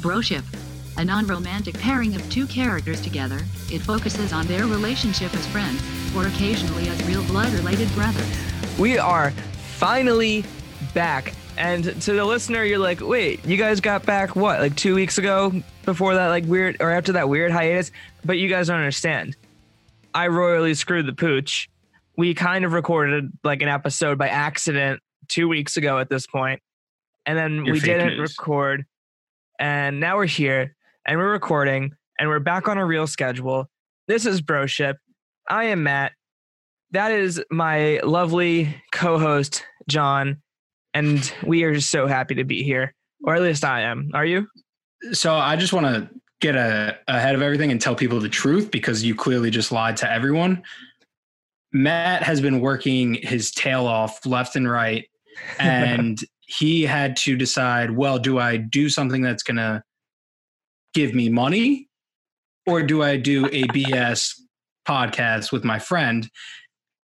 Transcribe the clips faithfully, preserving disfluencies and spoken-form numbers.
Broship. A non-romantic pairing of two characters together, it focuses on their relationship as friends, or occasionally as real blood-related brothers. We are finally back. And to the listener, you're like, wait, you guys got back, what, like two weeks ago before that like weird, or after that weird hiatus? But you guys don't understand. I royally screwed the pooch. We kind of recorded like an episode by accident two weeks ago at this point. And then Your we didn't news. record. And now we're here and we're recording and we're back on a real schedule. This is Broship. I am Matt. That is my lovely co-host, John. And we are just so happy to be here, or at least I am. Are you? So I just want to get a, ahead of everything and tell people the truth, because you clearly just lied to everyone. Matt has been working his tail off left and right, and he had to decide, well, do I do something that's going to give me money, or do I do a B S podcast with my friend?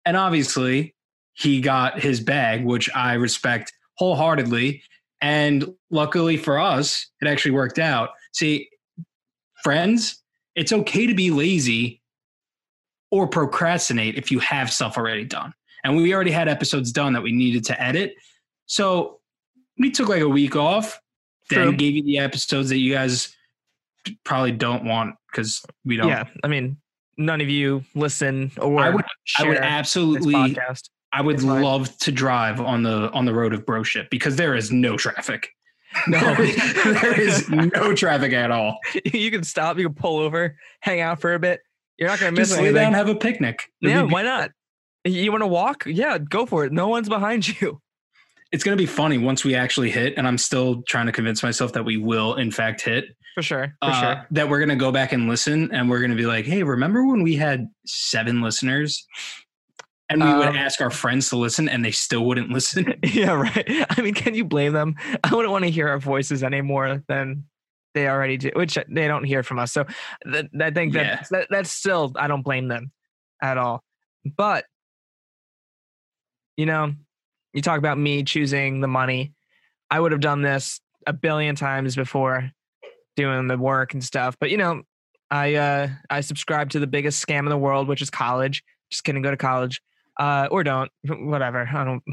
And obviously he got his bag, which I respect wholeheartedly. And luckily for us, it actually worked out. See, friends, it's okay to be lazy or procrastinate if you have stuff already done. And we already had episodes done that we needed to edit. So we took like a week off, then True. gave you the episodes that you guys probably don't want, because we don't. Yeah, I mean, none of you listen or I would, share I would absolutely this podcast. I would love to drive on the on the road of Broship, because there is no traffic. No, there is no traffic at all. You can stop. You can pull over, hang out for a bit. You're not going to miss Just anything. Lay down and have a picnic. It'll yeah, be- why not? You want to walk? Yeah, go for it. No one's behind you. It's going to be funny once we actually hit, and I'm still trying to convince myself that we will, in fact, hit. For sure, for uh, sure. That we're going to go back and listen, and we're going to be like, hey, remember when we had seven listeners? And we would um, ask our friends to listen, and they still wouldn't listen. Yeah, right. I mean, can you blame them? I wouldn't want to hear our voices any more than they already do, which they don't hear from us. So th- I think that, yeah. that that's still, I don't blame them at all. But, you know, you talk about me choosing the money. I would have done this a billion times before, doing the work and stuff. But, you know, I, uh, I subscribe to the biggest scam in the world, which is college. Just kidding, go to college. Uh, or don't, whatever. I don't,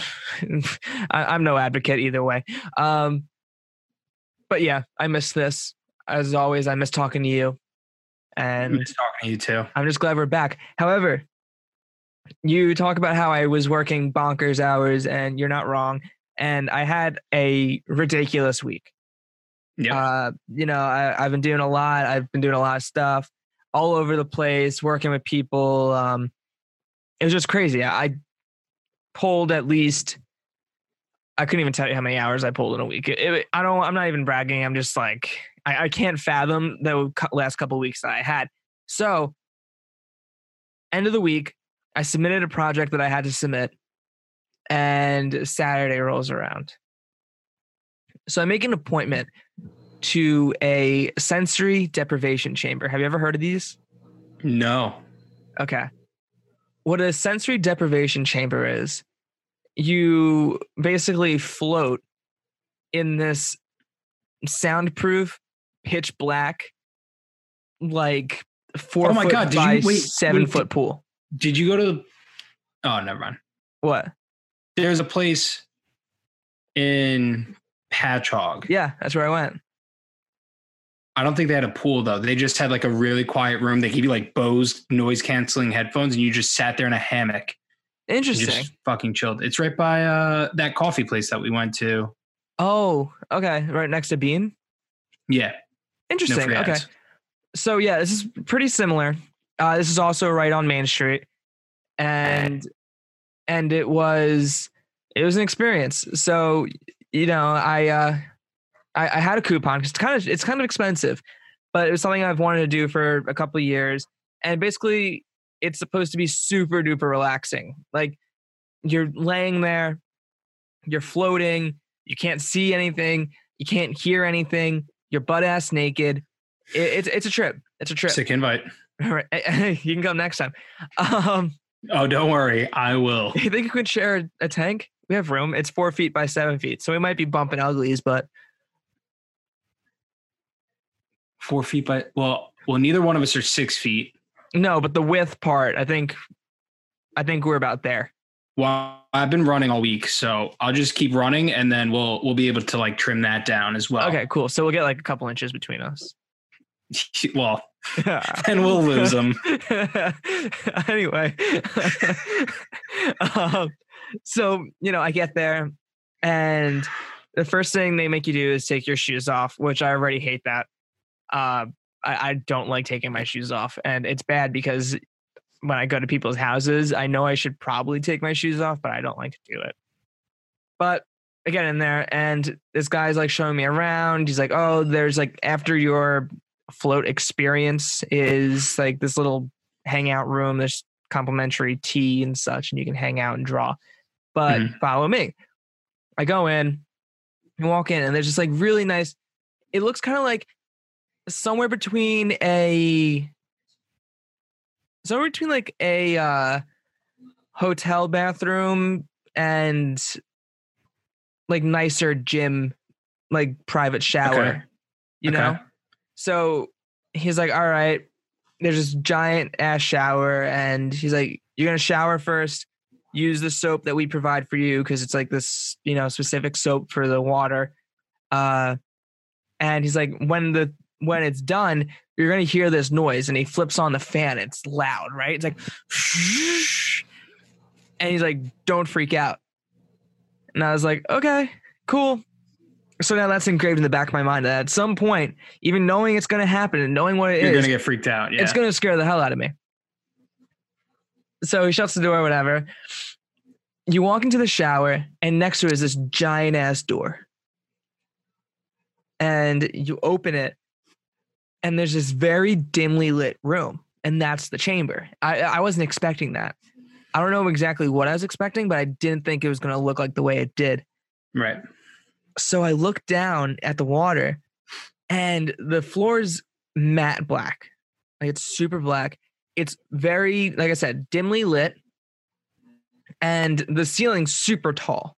I, I'm no advocate either way. Um, but yeah, I miss this. As always, I miss talking to you. And I miss talking to you too. I'm just glad we're back. However, you talk about how I was working bonkers hours, and you're not wrong. And I had a ridiculous week. Yeah. Uh, you know, I, I've been doing a lot. I've been doing a lot of stuff all over the place, working with people. Um, It was just crazy. I pulled at least, I couldn't even tell you how many hours I pulled in a week. It, it, I don't, I'm not even bragging. I'm just like, I, I can't fathom the last couple of weeks that I had. So end of the week, I submitted a project that I had to submit, and Saturday rolls around. So I make an appointment to a sensory deprivation chamber. Have you ever heard of these? No. Okay. What a sensory deprivation chamber is, you basically float in this soundproof, pitch black, like four oh my foot God, by you, wait, seven wait, foot pool. Did you go to? Oh, never mind. What? There's a place in Patchogue. Yeah, that's where I went. I don't think they had a pool, though. They just had like a really quiet room. They gave you like Bose noise canceling headphones, and you just sat there in a hammock. Interesting. Just fucking chilled. It's right by uh, that coffee place that we went to. Oh, okay. Right next to Bean? Yeah. Interesting. No okay. So yeah, this is pretty similar. Uh, this is also right on Main Street. And and it was it was an experience. So, you know, I uh I had a coupon because it's kind of it's kind of expensive, but it was something I've wanted to do for a couple of years. And basically, it's supposed to be super duper relaxing. Like you're laying there, you're floating, you can't see anything, you can't hear anything, you're butt ass naked. It, it's it's a trip. It's a trip. Sick invite. All right, you can come next time. Um, oh, don't worry, I will. You think you could share a tank? We have room. It's four feet by seven feet, so we might be bumping uglies, but. four feet by, well, well, neither one of us are six feet. No, but the width part, I think, I think we're about there. Well, I've been running all week, so I'll just keep running and then we'll, we'll be able to like trim that down as well. Okay, cool. So we'll get like a couple inches between us. Well, then we'll lose them. Anyway. um, so, you know, I get there and the first thing they make you do is take your shoes off, which I already hate that. Uh, I, I don't like taking my shoes off, and it's bad because when I go to people's houses, I know I should probably take my shoes off, but I don't like to do it. But I get in there and this guy's like showing me around. He's like, oh, there's like after your float experience is like this little hangout room. There's complimentary tea and such, and you can hang out and draw, but mm-hmm. follow me. I go in and walk in, and there's just like really nice. It looks kind of like somewhere between a somewhere between like a uh, hotel bathroom and like nicer gym, like private shower, okay. you okay. know? So he's like, all right, there's this giant ass shower. And he's like, you're going to shower first, use the soap that we provide for you. Cause it's like this, you know, specific soap for the water. Uh, and he's like, when the, when it's done, you're going to hear this noise. And he flips on the fan. It's loud, right? It's like, and he's like, don't freak out. And I was like, okay, cool. So now that's engraved in the back of my mind that at some point, even knowing it's going to happen and knowing what it You're is, you're going to get freaked out. Yeah. It's going to scare the hell out of me. So he shuts the door, whatever. You walk into the shower, and next to it is this giant ass door. And you open it, and there's this very dimly lit room, and that's the chamber. I, I wasn't expecting that. I don't know exactly what I was expecting, but I didn't think it was going to look like the way it did. Right. So I looked down at the water, and the floor is matte black. Like, it's super black. It's very, like I said, dimly lit, and the ceiling's super tall.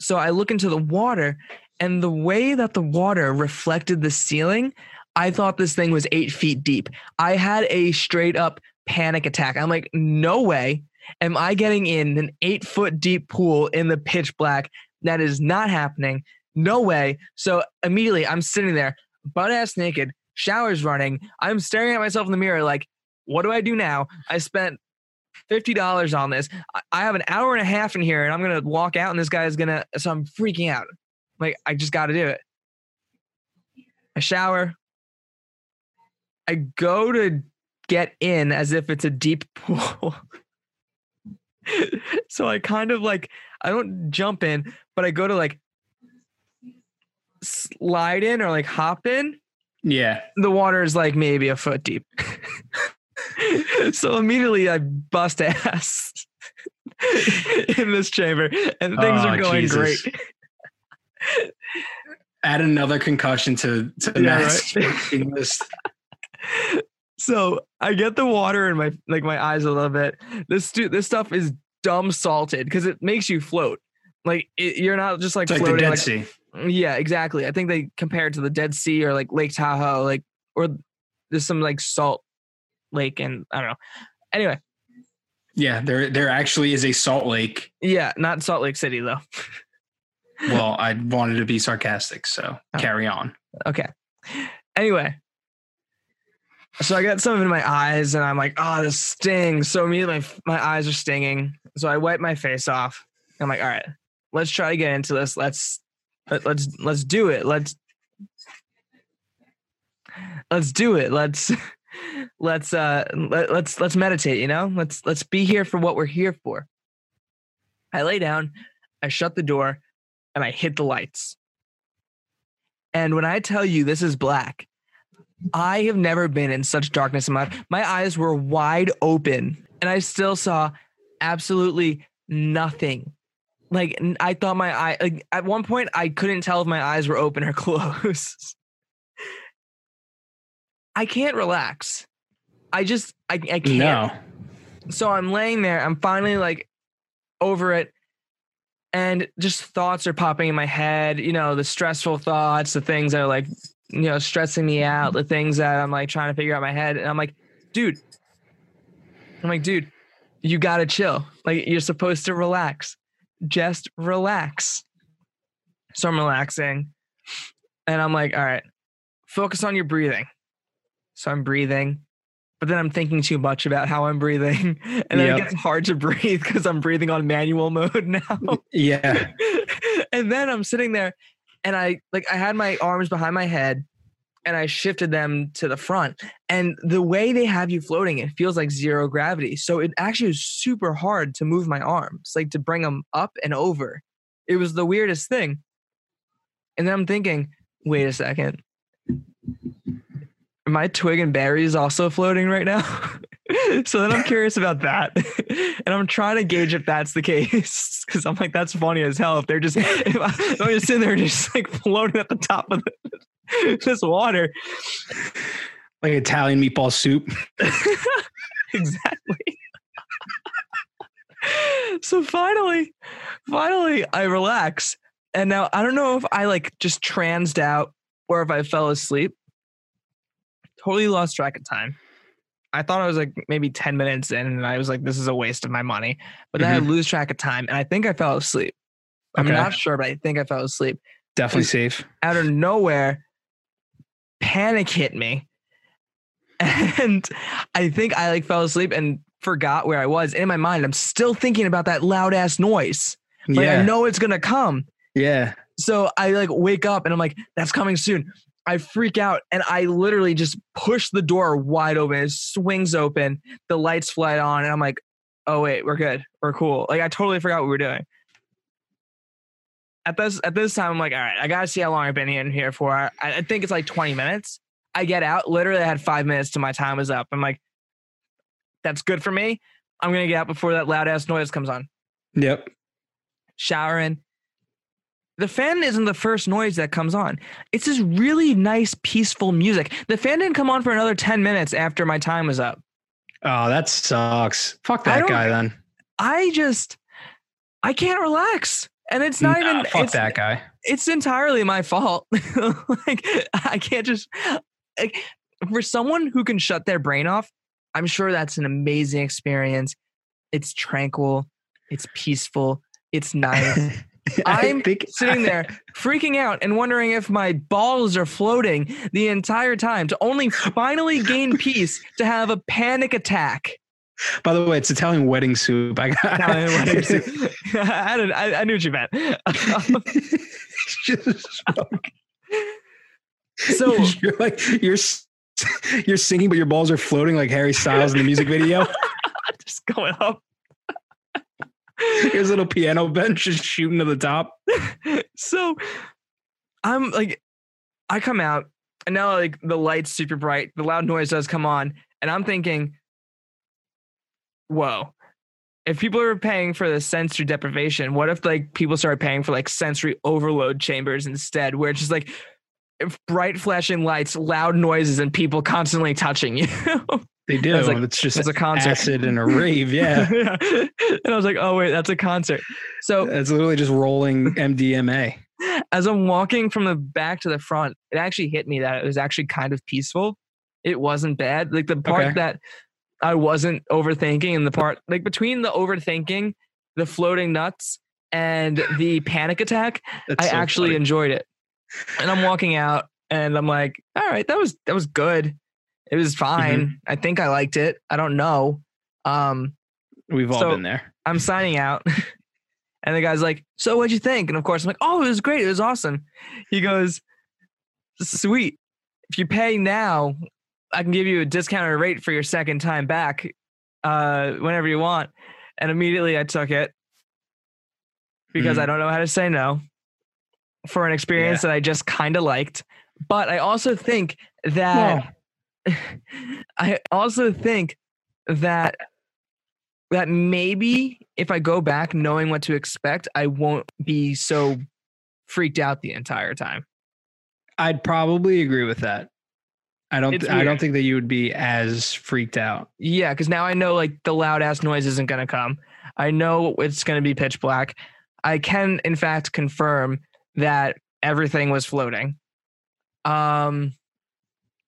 So I look into the water, and the way that the water reflected the ceiling, I thought this thing was eight feet deep. I had a straight up panic attack. I'm like, no way am I getting in an eight foot deep pool in the pitch black. That is not happening. No way. So immediately I'm sitting there, butt ass naked, showers running. I'm staring at myself in the mirror like, what do I do now? I spent fifty dollars on this. I have an hour and a half in here, and I'm going to walk out, and this guy is going to, so I'm freaking out. Like, I just got to do it. I shower. I go to get in as if it's a deep pool. So I kind of like, I don't jump in, but I go to like slide in or like hop in. Yeah. The water is like maybe a foot deep. So immediately I bust ass in this chamber, and things oh, are going Jesus. Great. Add another concussion to, to yeah, that right? list. So I get the water in my, like my eyes a little bit. This stu- this stuff is dumb salted because it makes you float. Like it, you're not just like it's floating. Like the Dead Sea. Like, yeah, exactly. I think they compare it to the Dead Sea or like Lake Tahoe, like, or there's some like salt lake, and I don't know. Anyway. Yeah. There, there actually is a salt lake. Yeah. Not Salt Lake City though. Well, I wanted to be sarcastic. So oh. carry on. Okay. Anyway. So I got something in my eyes, and I'm like, oh, this stings. So immediately my, my eyes are stinging. So I wipe my face off. I'm like, all right, let's try to get into this. Let's, let, let's, let's do it. Let's, let's do it. Let's, let's, uh, let, let's, let's meditate, you know, let's, let's be here for what we're here for. I lay down, I shut the door, and I hit the lights. And when I tell you this is black, I have never been in such darkness in my life. My eyes were wide open, and I still saw absolutely nothing. Like, I thought my eye, like, at one point I couldn't tell if my eyes were open or closed. I can't relax. I just, I, I can't. No. So I'm laying there. I'm finally like over it. And just thoughts are popping in my head. You know, the stressful thoughts, the things that are like, you know, stressing me out, the things that I'm like trying to figure out in my head. And I'm like, dude, I'm like, dude, you got to chill. Like, you're supposed to relax. Just relax. So I'm relaxing. And I'm like, all right, focus on your breathing. So I'm breathing, but then I'm thinking too much about how I'm breathing. And then yep. it gets hard to breathe because I'm breathing on manual mode now. Yeah. And then I'm sitting there and I like, I had my arms behind my head and I shifted them to the front. And the way they have you floating, it feels like zero gravity. So it actually was super hard to move my arms, like to bring them up and over. It was the weirdest thing. And then I'm thinking, wait a second. My twig and berry is also floating right now. So then I'm curious about that. And I'm trying to gauge if that's the case. Cause I'm like, that's funny as hell. If they're just, if, I, if I'm just sitting there just like floating at the top of the, this water. Like Italian meatball soup. Exactly. So finally, finally I relax. And now I don't know if I like just transed out or if I fell asleep. Totally lost track of time. I thought I was like maybe ten minutes in and I was like, this is a waste of my money. But then mm-hmm. I lose track of time and I think I fell asleep. I'm okay. not sure, but I think I fell asleep. Definitely safe. Out of nowhere, panic hit me. And I think I like fell asleep and forgot where I was. And in my mind, I'm still thinking about that loud ass noise. Like yeah. I know it's going to come. Yeah. So I like wake up and I'm like, that's coming soon. I freak out and I literally just push the door wide open. It swings open. The lights fly on and I'm like, oh wait, we're good. We're cool. Like I totally forgot what we were doing. At this, at this time, I'm like, all right, I got to see how long I've been in here for. I, I think it's like twenty minutes. I get out. Literally I had five minutes till my time was up. I'm like, that's good for me. I'm going to get out before that loud ass noise comes on. Yep. Showering. The fan isn't the first noise that comes on. It's this really nice, peaceful music. The fan didn't come on for another ten minutes after my time was up. Oh, that sucks. Fuck that guy then. I just, I can't relax. And it's not nah, even. Fuck it's, that guy. It's entirely my fault. Like, I can't just, like, for someone who can shut their brain off, I'm sure that's an amazing experience. It's tranquil. It's peaceful. It's nice. I'm sitting there freaking out and wondering if my balls are floating the entire time to only finally gain peace to have a panic attack. By the way, it's Italian wedding soup. I got Italian wedding soup. I, don't, I, I knew what you meant. So you're like you're you're singing, but your balls are floating like Harry Styles in the music video. Just going up. Here's a little piano bench just shooting to the top. So I'm like, I come out and now like the light's super bright. The loud noise does come on. And I'm thinking, whoa, if people are paying for the sensory deprivation, what if like people start paying for like sensory overload chambers instead, where it's just like if bright flashing lights, loud noises, and people constantly touching you. They do. Like, it's just it's a concert. Acid and a rave. Yeah. Yeah. And I was like, oh wait, that's a concert. So it's literally just rolling M D M A. As I'm walking from the back to the front, it actually hit me that it was actually kind of peaceful. It wasn't bad. Like the part okay. that I wasn't overthinking and the part like between the overthinking, the floating nuts and the panic attack, that's I so actually funny. Enjoyed it. And I'm walking out and I'm like, all right, that was, that was good. It was fine. Mm-hmm. I think I liked it. I don't know. Um, We've all so been there. I'm signing out. And the guy's like, so what'd you think? And of course I'm like, oh, it was great. It was awesome. He goes, sweet. If you pay now, I can give you a discounted rate for your second time back uh, whenever you want. And immediately I took it because mm-hmm. I don't know how to say no for an experience yeah. that I just kind of liked. But I also think that... Yeah. I also think that that maybe if I go back knowing what to expect, I won't be so freaked out the entire time. I'd probably agree with that. I don't I don't think that you would be as freaked out. Yeah, because now I know like the loud ass noise isn't going to come. I know it's going to be pitch black. I can in fact confirm that everything was floating. Um,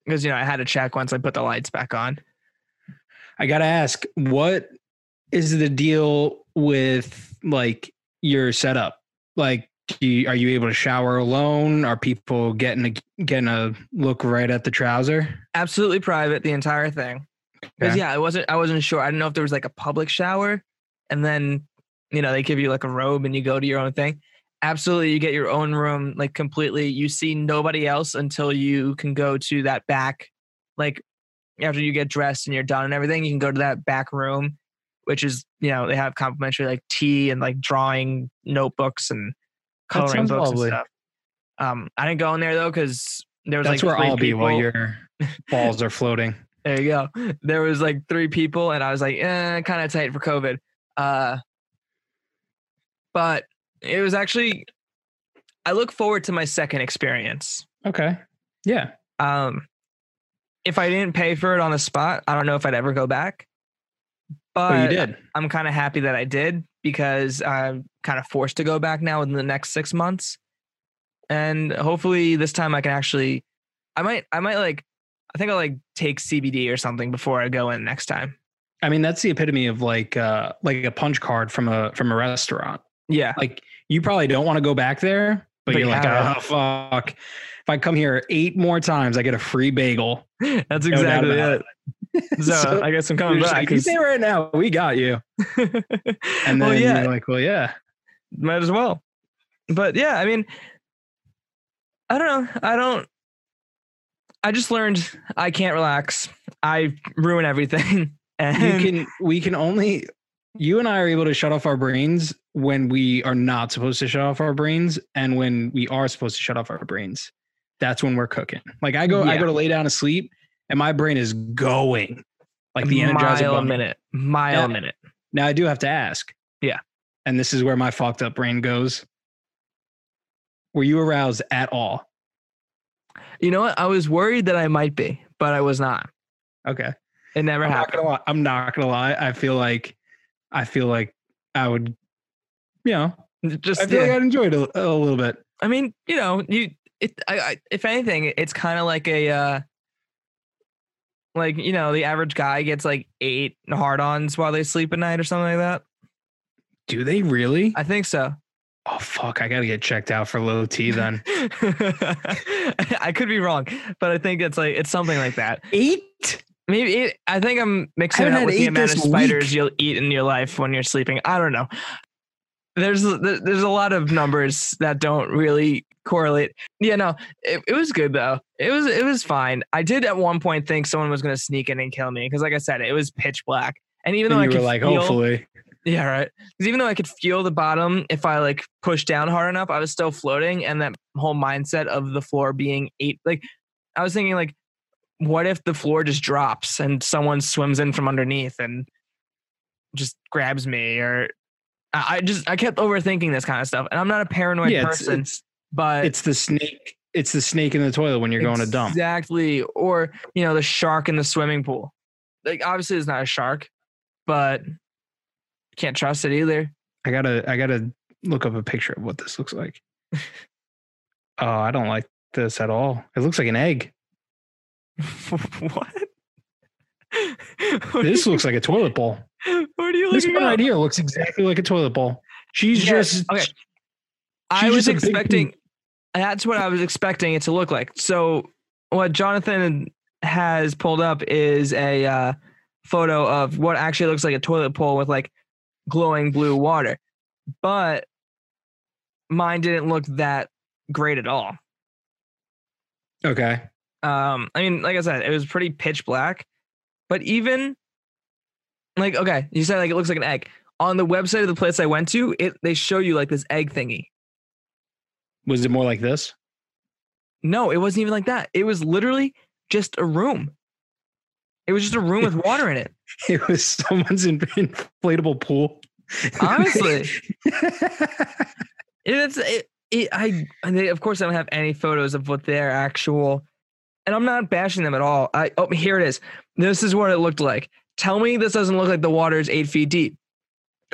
because, you know, I had to check once I put the lights back on. I got to ask, what is the deal with like your setup? Like, do you, are you able to shower alone? Are people getting a, getting a look right at the trouser? Absolutely private, the entire thing. Because okay. yeah, I wasn't I wasn't sure. I didn't know if there was like a public shower, and then, you know, they give you like a robe and you go to your own thing. Absolutely, you get your own room, like completely. You see nobody else until you can go to that back, like after you get dressed and you're done and everything, you can go to that back room, which is, you know, they have complimentary like tea and like drawing notebooks and coloring books lovely. and stuff. Um, I didn't go in there though because there was That's like where I'll be people. While your balls are floating. There you go. There was like three people and I was like, eh, kind of tight for COVID. Uh, but it was actually, I look forward to my second experience. Okay. Yeah. Um, if I didn't pay for it on the spot, I don't know if I'd ever go back. But well, you did. I'm kind of happy that I did because I'm kind of forced to go back now in the next six months. And hopefully this time I can actually, I might, I might like, I think I'll like take C B D or something before I go in next time. I mean, that's the epitome of like uh, like a punch card from a from a restaurant. Yeah. Like you probably don't want to go back there, but, but you're yeah. like, oh, fuck. If I come here eight more times, I get a free bagel. That's exactly no it. So, so I guess I'm coming back. Like, you stay right now. We got you. And then well, yeah. you're like, well, yeah. Might as well. But yeah, I mean, I don't know. I don't. I just learned I can't relax. I ruin everything. And you can, we can only, you and I are able to shut off our brains when we are not supposed to shut off our brains. And when we are supposed to shut off our brains, that's when we're cooking. Like I go, yeah. I go to lay down to sleep and my brain is going like the energizing mile a minute, mile a minute. Now I do have to ask. Yeah. And this is where my fucked up brain goes. Were you aroused at all? You know what? I was worried that I might be, but I was not. Okay. It never I'm happened. Not I'm not going to lie. I feel like, I feel like I would, you know, just, I feel yeah. like I'd enjoy it a, a little bit. I mean, you know, you, it, I, I if anything, it's kind of like a, uh, like, you know, the average guy gets like eight hard-ons while they sleep at night or something like that. Do they really? I think so. Oh, fuck, I got to get checked out for low T then. I could be wrong, but I think it's like, it's something like that. Eight? Maybe eight. I think I'm mixing it up with the amount of spiders week. You'll eat in your life when you're sleeping. I don't know. There's there's a lot of numbers that don't really correlate. Yeah, no, it, it was good though. It was, it was fine. I did at one point think someone was going to sneak in and kill me because like I said, it was pitch black. And even though and I you could were like, feel, hopefully. Yeah, right. Because even though I could feel the bottom, if I like pushed down hard enough, I was still floating. And that whole mindset of the floor being eight, like I was thinking like, what if the floor just drops and someone swims in from underneath and just grabs me? Or I just, I kept overthinking this kind of stuff. And I'm not a paranoid yeah, person, it's, it's, but it's the snake. It's the snake in the toilet when you're exactly. going to dump. Exactly. Or, you know, the shark in the swimming pool. Like obviously it's not a shark, but can't trust it either. I gotta, I gotta look up a picture of what this looks like. Oh, I don't like this at all. It looks like an egg. What? This looks like a toilet bowl. What are you looking at? This one right here looks exactly like a toilet bowl. She's yes. just. Okay. She's I was just expecting. That's what I was expecting it to look like. So what Jonathan has pulled up is a uh, photo of what actually looks like a toilet bowl with like glowing blue water, but mine didn't look that great at all. Okay. Um, I mean, like I said, it was pretty pitch black, but even like, okay, you said like, it looks like an egg on the website of the place I went to it. They show you like this egg thingy. Was it more like this? No, it wasn't even like that. It was literally just a room. It was just a room with water in it. It was someone's inflatable pool. Honestly, it's it, it, I. They, of course, I don't have any photos of what their actual. And I'm not bashing them at all. I oh here it is. This is what it looked like. Tell me this doesn't look like the water is eight feet deep.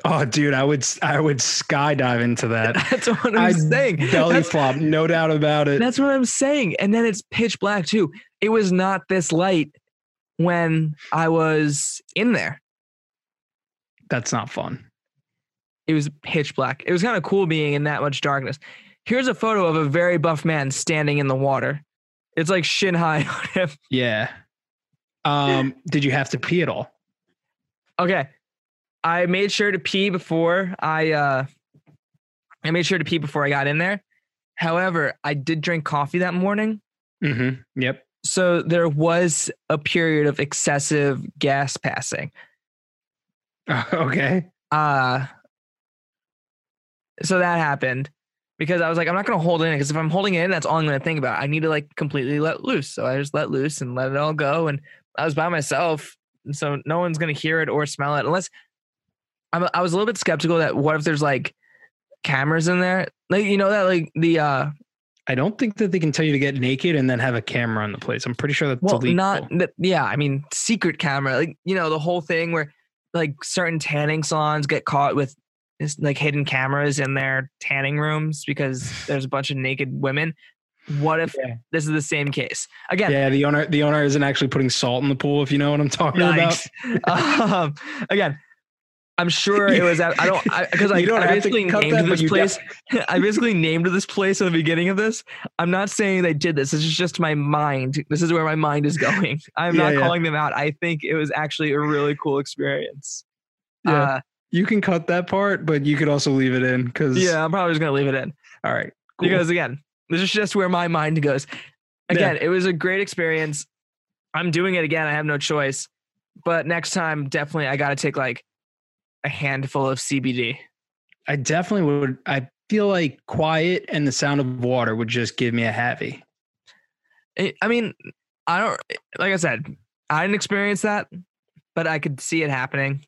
Oh, dude, I would I would skydive into that. That's what I'm I'd saying. Belly that's, flop, no doubt about it. That's what I'm saying. And then it's pitch black too. It was not this light when I was in there. That's not fun. It was pitch black. It was kind of cool being in that much darkness. Here's a photo of a very buff man standing in the water. It's like shin high on him. Yeah. Um, did you have to pee at all? Okay. I made sure to pee before I, uh, I made sure to pee before I got in there. However, I did drink coffee that morning. Mm-hmm. Yep. So there was a period of excessive gas passing. Okay. Uh, so that happened because I was like, I'm not going to hold it in, because if I'm holding it in, that's all I'm going to think about. I need to like completely let loose. So I just let loose and let it all go. And I was by myself, so no one's going to hear it or smell it unless... I was a little bit skeptical that what if there's like cameras in there? Like, you know, that like the, uh, I don't think that they can tell you to get naked and then have a camera on the place. I'm pretty sure that's well, illegal. Not that, yeah. I mean, secret camera, like, you know, the whole thing where like certain tanning salons get caught with like hidden cameras in their tanning rooms because there's a bunch of naked women. What if yeah. this is the same case again? Yeah. The owner, the owner isn't actually putting salt in the pool, if you know what I'm talking nice. about. um, again, I'm sure it was, I don't, because I, I, I basically named that, this place. I basically named this place at the beginning of this. I'm not saying they did this. This is just my mind. This is where my mind is going. I'm yeah, not yeah. calling them out. I think it was actually a really cool experience. Yeah. Uh, you can cut that part, but you could also leave it in. Cause yeah, I'm probably just going to leave it in. All right. Cool. Because again, this is just where my mind goes. Again, yeah. It was a great experience. I'm doing it again. I have no choice, but next time, definitely I got to take like a handful of C B D. I definitely would. I feel like quiet and the sound of water would just give me a heavy. I mean, I don't, like I said, I didn't experience that, but I could see it happening.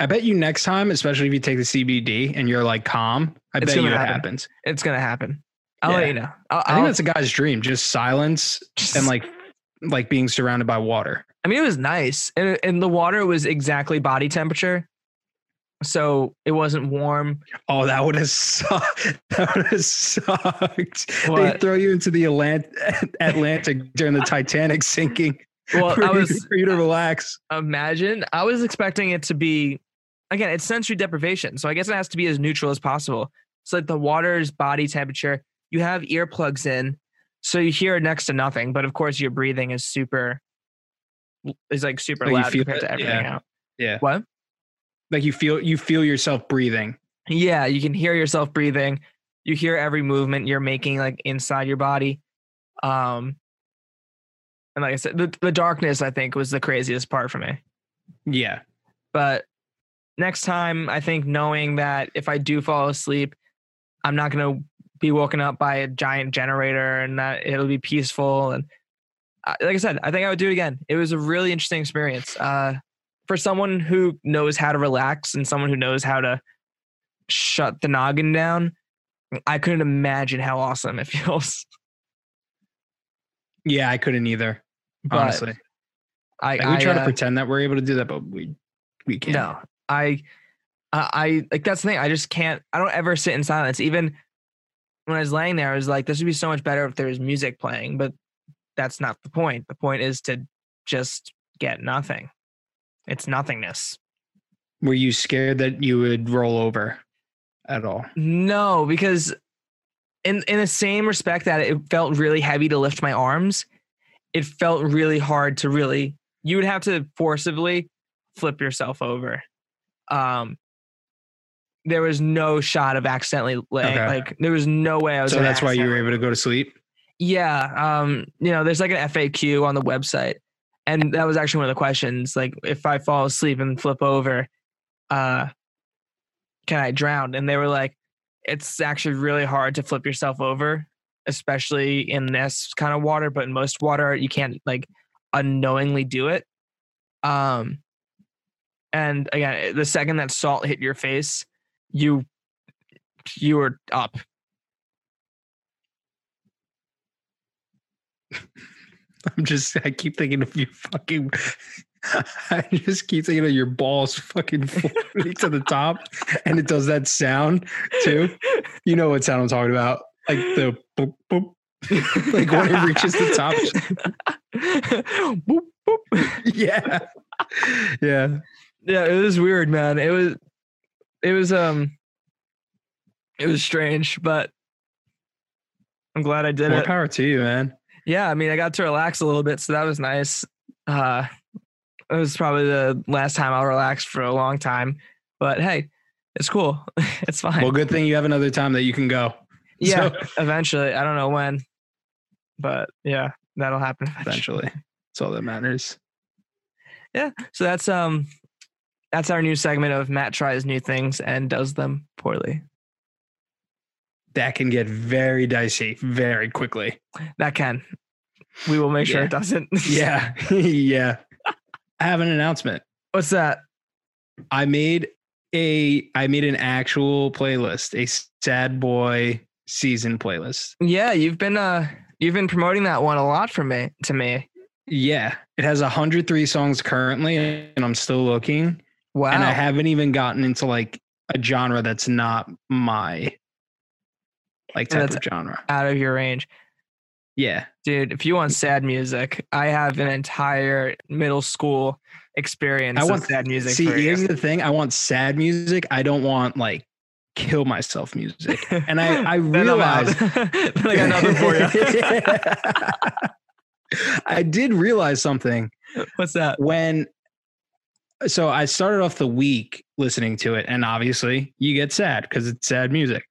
I bet you next time, especially if you take the C B D and you're like calm, I it's bet you happen. it happens. It's going to happen. I'll yeah. let you know. I'll, I think I'll, that's a guy's dream. Just silence just, and like, like being surrounded by water. I mean, it was nice, and, and the water was exactly body temperature, so it wasn't warm. Oh, that would have sucked. That would have sucked. What? They throw you into the Atlant- Atlantic during the Titanic sinking. Well, for I was you, for you to relax. Imagine. I was expecting it to be, again, it's sensory deprivation, so I guess it has to be as neutral as possible. So like the water is body temperature. You have earplugs in, so you hear next to nothing. But of course, your breathing is super. Is like super like loud compared it? to everything yeah. out. Yeah. What? Like you feel you feel yourself breathing. Yeah, you can hear yourself breathing. You hear every movement you're making, like inside your body. Um, and like I said, the, the darkness I think was the craziest part for me. Yeah. But next time, I think knowing that if I do fall asleep, I'm not gonna be woken up by a giant generator, and that it'll be peaceful. And like I said, I think I would do it again. It was a really interesting experience. Uh, for someone who knows how to relax and someone who knows how to shut the noggin down, I couldn't imagine how awesome it feels. Yeah, I couldn't either, but honestly. I, like, we I, try to uh, pretend that we're able to do that, but we we can't. No, I, I, I like that's the thing. I just can't. I don't ever sit in silence. Even when I was laying there, I was like, this would be so much better if there was music playing, but that's not the point. The point is to just get nothing. It's nothingness. Were you scared that you would roll over at all? No, because in in the same respect that it felt really heavy to lift my arms, it felt really hard to really, you would have to forcibly flip yourself over. Um, there was no shot of accidentally laying, okay. like there was no way I was. So that's why you were able to go to sleep? Yeah. Um, you know, there's like an F A Q on the website, and that was actually one of the questions. Like, if I fall asleep and flip over, uh, can I drown? And they were like, it's actually really hard to flip yourself over, especially in this kind of water, but in most water, you can't like unknowingly do it. Um, and again, the second that salt hit your face, you, you were up. I'm just, I keep thinking of you fucking I just keep thinking of your balls fucking floating to the top, and it does that sound too. You know what sound I'm talking about? Like the boop boop, like when it reaches the top. Boop boop. Yeah, yeah, yeah. It was weird, man. It was, it was, um, it was strange, but I'm glad I did it. More power to you, man. Yeah, I mean, I got to relax a little bit, so that was nice. Uh, it was probably the last time I'll relax for a long time, but hey, it's cool. It's fine. Well, good thing you have another time that you can go. Yeah, so. Eventually. I don't know when, but yeah, that'll happen eventually. eventually. That's all that matters. Yeah. So that's um, that's our new segment of Matt tries new things and does them poorly. That can get very dicey very quickly. That can. We will make yeah. sure it doesn't. Yeah. Yeah. I have an announcement. What's that? I made a I made an actual playlist, a sad boy season playlist. Yeah, you've been uh you've been promoting that one a lot for me to me. Yeah. It has one hundred three songs currently, and I'm still looking. Wow. And I haven't even gotten into like a genre that's not my like type of genre. Out of your range. Yeah. Dude, if you want sad music, I have an entire middle school experience I want, of sad music. See, for here's you. the thing. I want sad music. I don't want like kill myself music. And I, I realized I got nothing for you. I did realize something. What's that? When so I started off the week listening to it, and obviously you get sad because it's sad music.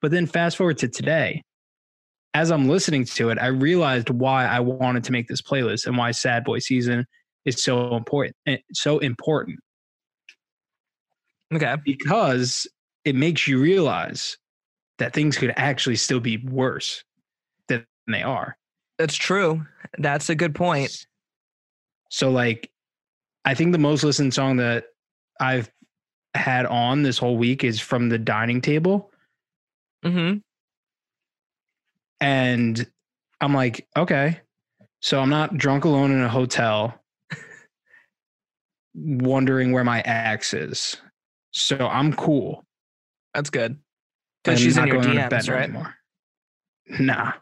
But then fast forward to today, as I'm listening to it, I realized why I wanted to make this playlist and why Sad Boy Season is so important. So important. Okay. Because it makes you realize that things could actually still be worse than they are. That's true. That's a good point. So like, I think the most listened song that I've had on this whole week is From the Dining Table. Mm-hmm. And I'm like, okay, so I'm not drunk alone in a hotel wondering where my ex is. So I'm cool. That's good. Because she's not in your D Ms, right? Anymore. Nah.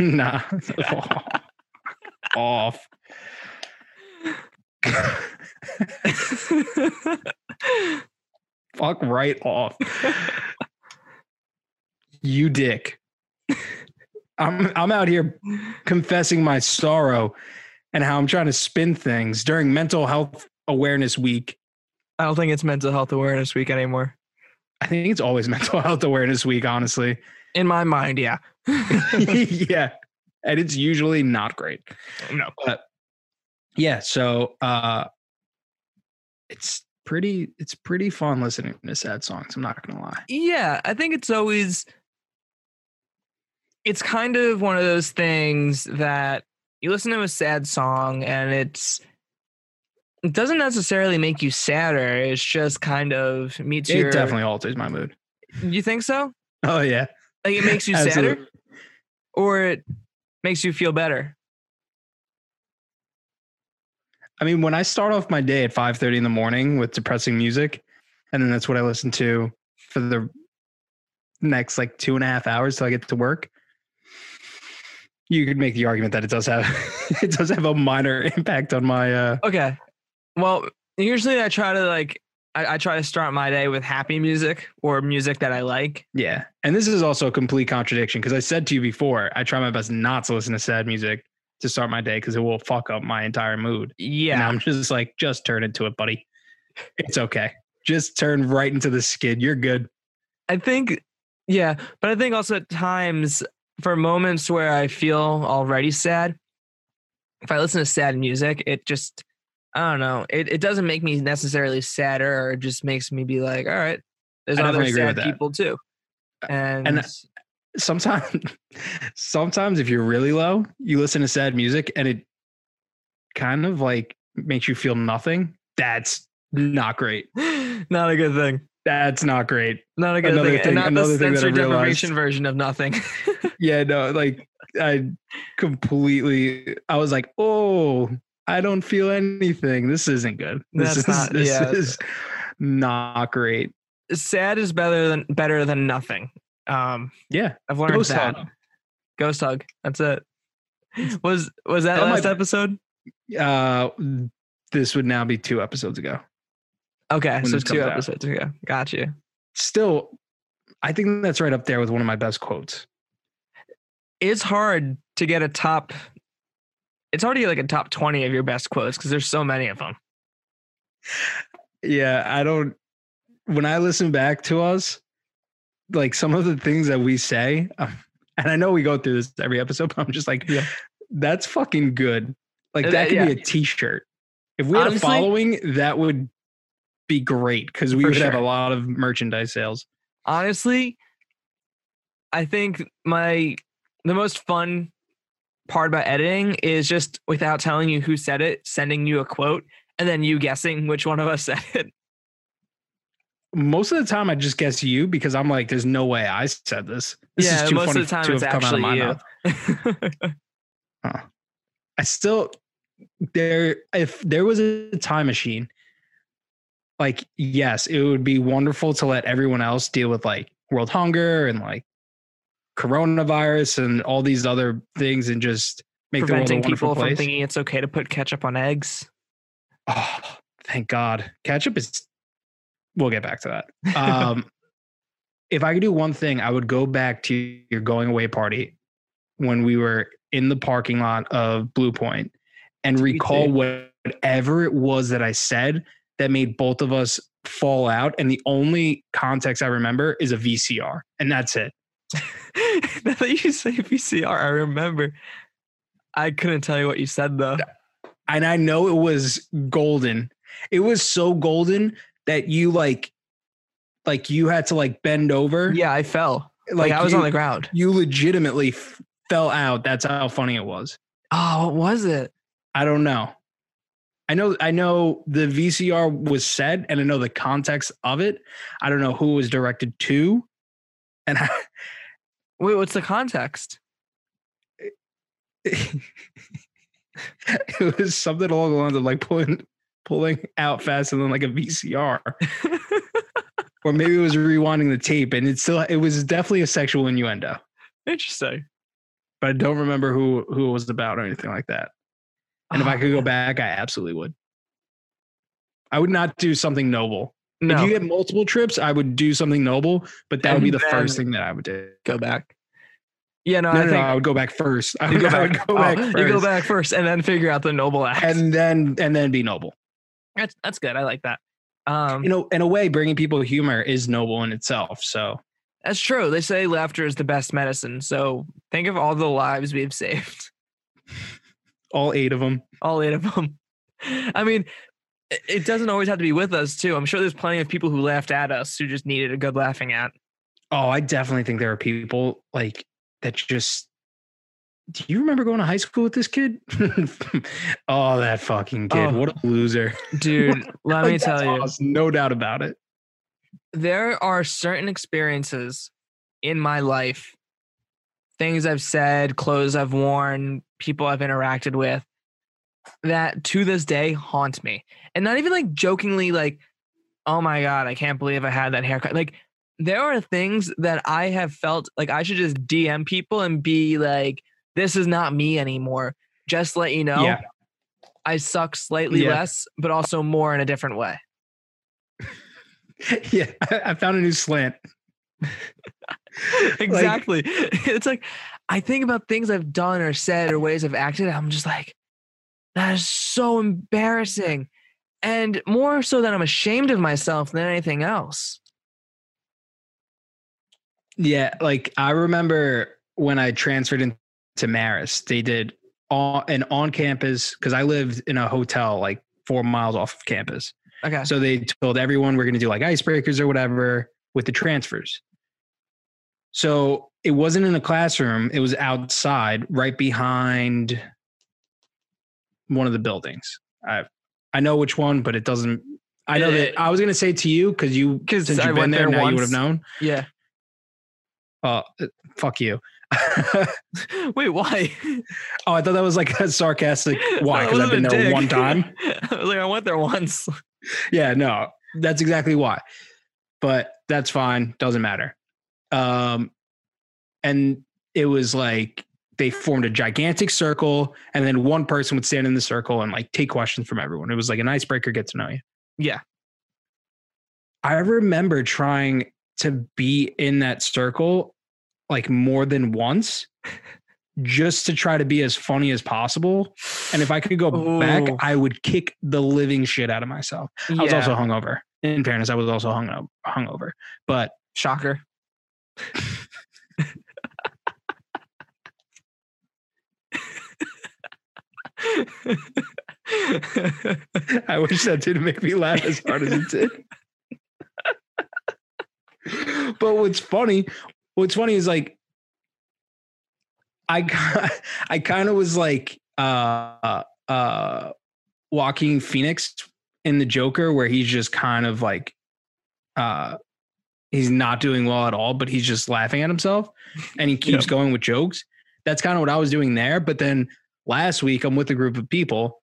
Nah. Off. Fuck right off. You dick. I'm I'm out here confessing my sorrow and how I'm trying to spin things during Mental Health Awareness Week. I don't think it's Mental Health Awareness Week anymore. I think it's always Mental Health Awareness Week, honestly. In my mind, yeah. Yeah. And it's usually not great. No. But yeah, so uh it's pretty it's pretty fun listening to sad songs, I'm not gonna lie. Yeah, I think it's always it's kind of one of those things that you listen to a sad song and it's it doesn't necessarily make you sadder. It's just kind of meets it your. It definitely alters my mood. You think so? Oh yeah. Like it makes you sadder, or it makes you feel better. I mean, when I start off my day at five thirty in the morning with depressing music, and then that's what I listen to for the next like two and a half hours till I get to work, you could make the argument that it does have it does have a minor impact on my. Uh... Okay, well, usually I try to like I, I try to start my day with happy music or music that I like. Yeah, and this is also a complete contradiction because I said to you before I try my best not to listen to sad music to start my day because it will fuck up my entire mood. Yeah. And I'm just like, just turn into it, buddy. It's okay. Just turn right into the skid. You're good. I think, yeah. But I think also at times for moments where I feel already sad, if I listen to sad music, it just, I don't know. It, it doesn't make me necessarily sadder, or it just makes me be like, all right, there's other sad people too. And, and Sometimes, sometimes if you're really low, you listen to sad music and it kind of like makes you feel nothing. That's not great. Not a good thing. That's not great. Not a good another thing. thing. And not another the thing sensory deprivation version of nothing. Yeah, no, like I completely, I was like, oh, I don't feel anything. This isn't good. This That's is not, this yeah. is not great. Sad is better than better than nothing. Um, yeah, I've learned Ghost that. Hug. Ghost hug. That's it. Was was that, that last might, episode? Uh, this would now be two episodes ago. Okay, so two episodes out. ago. Got you. Still, I think that's right up there with one of my best quotes. It's hard to get a top. It's already like a top twenty of your best quotes because there's so many of them. Yeah, I don't. When I listen back to us, like some of the things that we say, um, and I know we go through this every episode, but I'm just like, yeah, that's fucking good. Like that could yeah. be a t-shirt. If we had Honestly, a following, that would be great because we would sure. have a lot of merchandise sales. Honestly, I think my the most fun part about editing is just without telling you who said it, sending you a quote, and then you guessing which one of us said it. Most of the time, I just guess you because I'm like, there's no way I said this. This yeah, is too most funny of the time to it's have actually come out of my you. Mouth. Huh. I still there. If there was a time machine, like yes, it would be wonderful to let everyone else deal with like world hunger and like coronavirus and all these other things, and just make preventing the world a wonderful people place. From thinking it's okay to put ketchup on eggs. Oh, thank God, ketchup is. We'll get back to that. Um, if I could do one thing, I would go back to your going away party when we were in the parking lot of Blue Point and recall whatever it was that I said that made both of us fall out. And the only context I remember is a V C R, and that's it. Now that you say V C R, I remember. I couldn't tell you what you said though. And I know it was golden. It was so golden that you like, like you had to like bend over. Yeah, I fell. Like, like I was you, on the ground. You legitimately f- fell out. That's how funny it was. Oh, what was it? I don't know. I know. I know the V C R was said, and I know the context of it. I don't know who it was directed to. And I, wait, what's the context? It, it, it was something along the lines of like pulling. pulling out faster than like a V C R or maybe it was rewinding the tape, and it's still, it was definitely a sexual innuendo. Interesting. But I don't remember who, who it was about or anything like that. And oh, if I could go back, I absolutely would. I would not do something noble. No. If you get multiple trips, I would do something noble, but that and would be the first thing that I would do. Go back. Yeah, no, no, I, no, think no I would go back first. I would go back, would go back oh, first. You go back first and then figure out the noble act. And then, and then be noble. That's that's good. I like that. Um, you know, in a way, bringing people humor is noble in itself. So that's true. They say laughter is the best medicine. So think of all the lives we've saved. All eight of them. All eight of them. I mean, it doesn't always have to be with us, too. I'm sure there's plenty of people who laughed at us who just needed a good laughing at. Oh, I definitely think there are people like that just. Do you remember going to high school with this kid? Oh, that fucking kid. Oh, what a loser. Dude, let me tell you. Awesome. No doubt about it. There are certain experiences in my life, things I've said, clothes I've worn, people I've interacted with, that to this day haunt me. And not even like jokingly like, oh my God, I can't believe I had that haircut. Like there are things that I have felt like I should just D M people and be like, this is not me anymore. Just let you know, yeah. I suck slightly yeah. less, but also more in a different way. Yeah, I, I found a new slant. Exactly. Like, it's like, I think about things I've done or said or ways I've acted. And I'm just like, that is so embarrassing. And more so that I'm ashamed of myself than anything else. Yeah, like I remember when I transferred into to Marist, they did all, an on-campus, because I lived in a hotel like four miles off of campus. Okay. So they told everyone we're going to do like icebreakers or whatever with the transfers. So it wasn't in a classroom. It was outside right behind one of the buildings. I I know which one, but it doesn't. I know that I was going to say to you because you, since you've been there, now you would have known. Yeah. Uh, fuck you. Wait, why? Oh, I thought that was like a sarcastic why, because I've been there dick. one time. I was like, I went there once. Yeah, no, that's exactly why. But that's fine. Doesn't matter. Um, and it was like they formed a gigantic circle, and then one person would stand in the circle and like take questions from everyone. It was like an icebreaker, get to know you. Yeah. I remember trying to be in that circle like more than once just to try to be as funny as possible. And if I could go Ooh. back, I would kick the living shit out of myself. Yeah. I was also hungover. In fairness, I was also hung up, hungover. But shocker. I wish that didn't make me laugh as hard as it did. But what's funny, what's funny is like, I, I kind of was like uh, uh, Joaquin Phoenix in The Joker, where he's just kind of like, uh, he's not doing well at all, but he's just laughing at himself and he keeps yeah. going with jokes. That's kind of what I was doing there. But then last week I'm with a group of people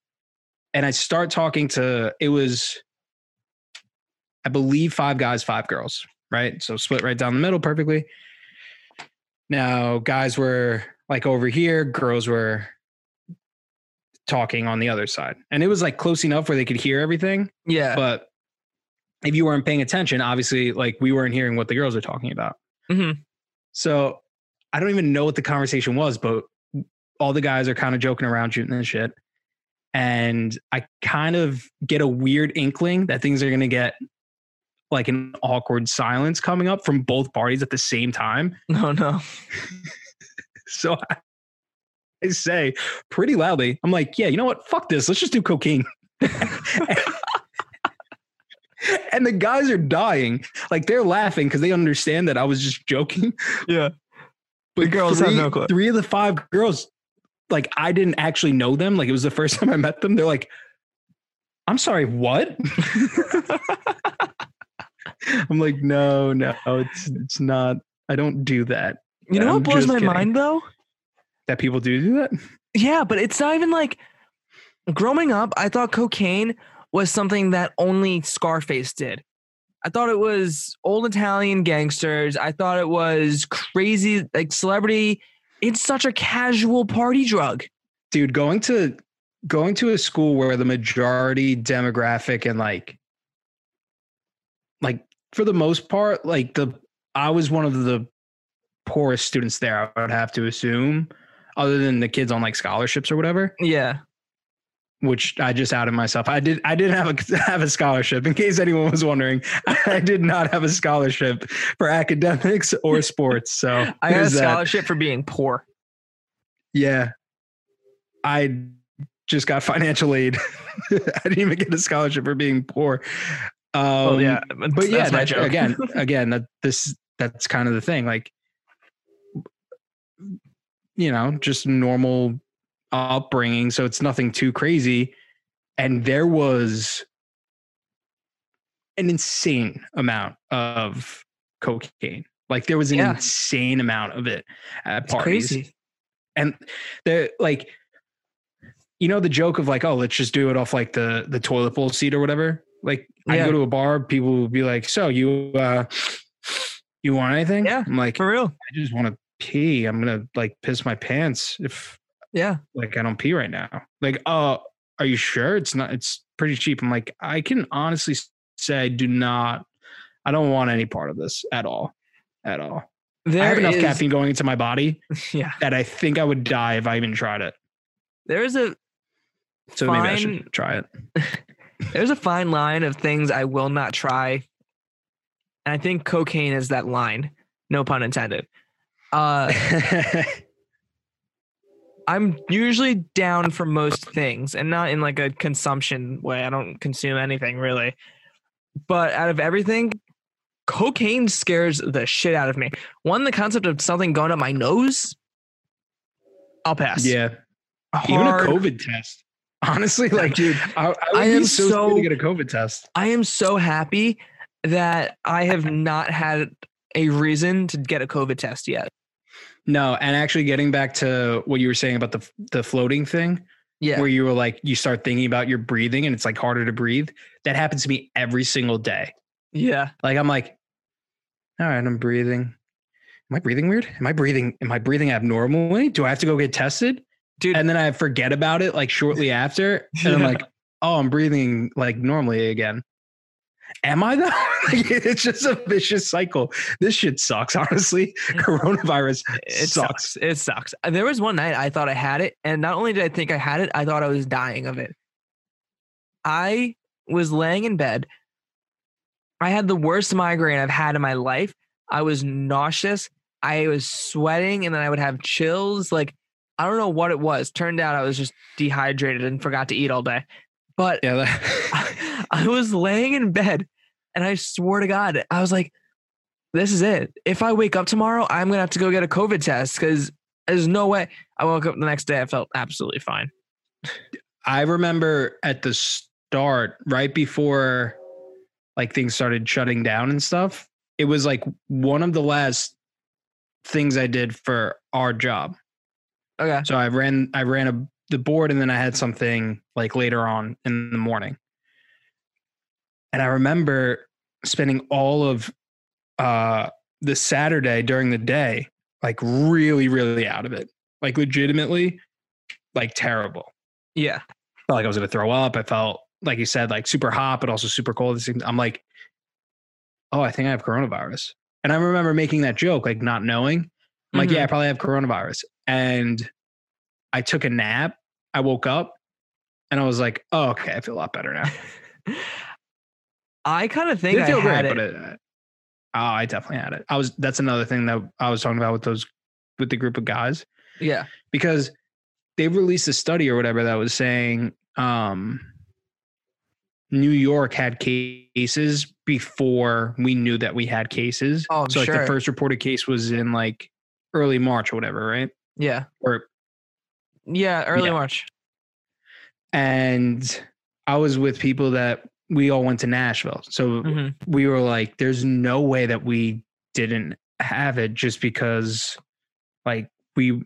and I start talking to, it was, I believe five guys, five girls. Right. So split right down the middle perfectly. Now, guys were like over here. Girls were talking on the other side. And it was like close enough where they could hear everything. Yeah. But if you weren't paying attention, obviously, like we weren't hearing what the girls were talking about. Mm-hmm. So I don't even know what the conversation was, but all the guys are kind of joking around, shooting and shit. And I kind of get a weird inkling that things are going to get like an awkward silence coming up from both parties at the same time. No, no. So I, I say pretty loudly, I'm like, yeah, you know what? Fuck this. Let's just do cocaine. and, and the guys are dying. Like they're laughing because they understand that I was just joking. Yeah. But the girls three, have no clue. Three of the five girls, like I didn't actually know them. Like it was the first time I met them. They're like, I'm sorry, what? I'm like, no, no, it's it's not. I don't do that. You know I'm what blows my kidding. mind, though? That people do do that? Yeah, but it's not even like growing up, I thought cocaine was something that only Scarface did. I thought it was old Italian gangsters. I thought it was crazy, like celebrity. It's such a casual party drug. Dude, going to going to a school where the majority demographic and like Like for the most part, like the, I was one of the poorest students there, I would have to assume, other than the kids on like scholarships or whatever. Yeah. Which I just outed myself. I did. I didn't have a, have a scholarship in case anyone was wondering. I did not have a scholarship for academics or sports. So I had a scholarship that. for being poor. Yeah. I just got financial aid. I didn't even get a scholarship for being poor. Um, well, yeah, but, but yeah, that, again, again, that this, that's kind of the thing. Like, you know, just normal upbringing. So it's nothing too crazy. And there was an insane amount of cocaine. Like there was an yeah. insane amount of it at it's parties. Crazy. And they're like, you know, the joke of like, oh, let's just do it off like the, the toilet bowl seat or whatever. Like yeah. I go to a bar, people will be like, so you, uh, you want anything? Yeah. I'm like, for real. I just want to pee. I'm going to like piss my pants if yeah, like I don't pee right now. Like, oh, uh, are you sure? It's not, it's pretty cheap. I'm like, I can honestly say, I do not, I don't want any part of this at all, at all. There I have enough is, caffeine going into my body yeah. that I think I would die if I even tried it. There is a, so fine... maybe I should try it. There's a fine line of things I will not try. And I think cocaine is that line. No pun intended. Uh, I'm usually down for most things and not in like a consumption way. I don't consume anything really. But out of everything, cocaine scares the shit out of me. One, the concept of something going up my nose. I'll pass. Yeah. Hard. Even a COVID test. Honestly, like, dude, I, I, I am so, so scared to get a COVID test. I am so happy that I have not had a reason to get a COVID test yet. No, and actually getting back to what you were saying about the the floating thing, yeah, where you were like, you start thinking about your breathing and it's like harder to breathe. That happens to me every single day. Yeah. Like I'm like, all right, I'm breathing. Am I breathing weird? Am I breathing? Am I breathing abnormally? Do I have to go get tested? Dude. And then I forget about it like shortly after. And yeah. I'm like, oh, I'm breathing like normally again. Am I though? Like, it's just a vicious cycle. This shit sucks, honestly. Coronavirus it sucks. sucks. It sucks. There was one night I thought I had it. And not only did I think I had it, I thought I was dying of it. I was laying in bed. I had the worst migraine I've had in my life. I was nauseous. I was sweating and then I would have chills. Like, I don't know what it was. Turned out I was just dehydrated and forgot to eat all day. But yeah, that- I, I was laying in bed and I swear to God, I was like, this is it. If I wake up tomorrow, I'm going to have to go get a COVID test because there's no way. I woke up the next day. I felt absolutely fine. I remember at the start, right before like things started shutting down and stuff, it was like one of the last things I did for our job. Okay. So I ran, I ran a, the board and then I had something like later on in the morning. And I remember spending all of uh, the Saturday during the day, like really, really out of it, like legitimately, like terrible. Yeah. I felt like I was going to throw up. I felt like you said, like super hot, but also super cold. I'm like, oh, I think I have coronavirus. And I remember making that joke, like not knowing. I'm mm-hmm. like, yeah, I probably have coronavirus. And I took a nap. I woke up and I was like, oh, okay. I feel a lot better now. I kind of think I feel had great, it. But it, oh, I definitely had it. I was, that's another thing that I was talking about with those, with the group of guys. Yeah. Because they released a study or whatever that was saying, um, New York had cases before we knew that we had cases. Oh, I'm so like sure. The first reported case was in like early March or whatever. Right. Yeah. Or Yeah, early yeah. March. And I was with people that we all went to Nashville. So mm-hmm. we were like, there's no way that we didn't have it just because like we,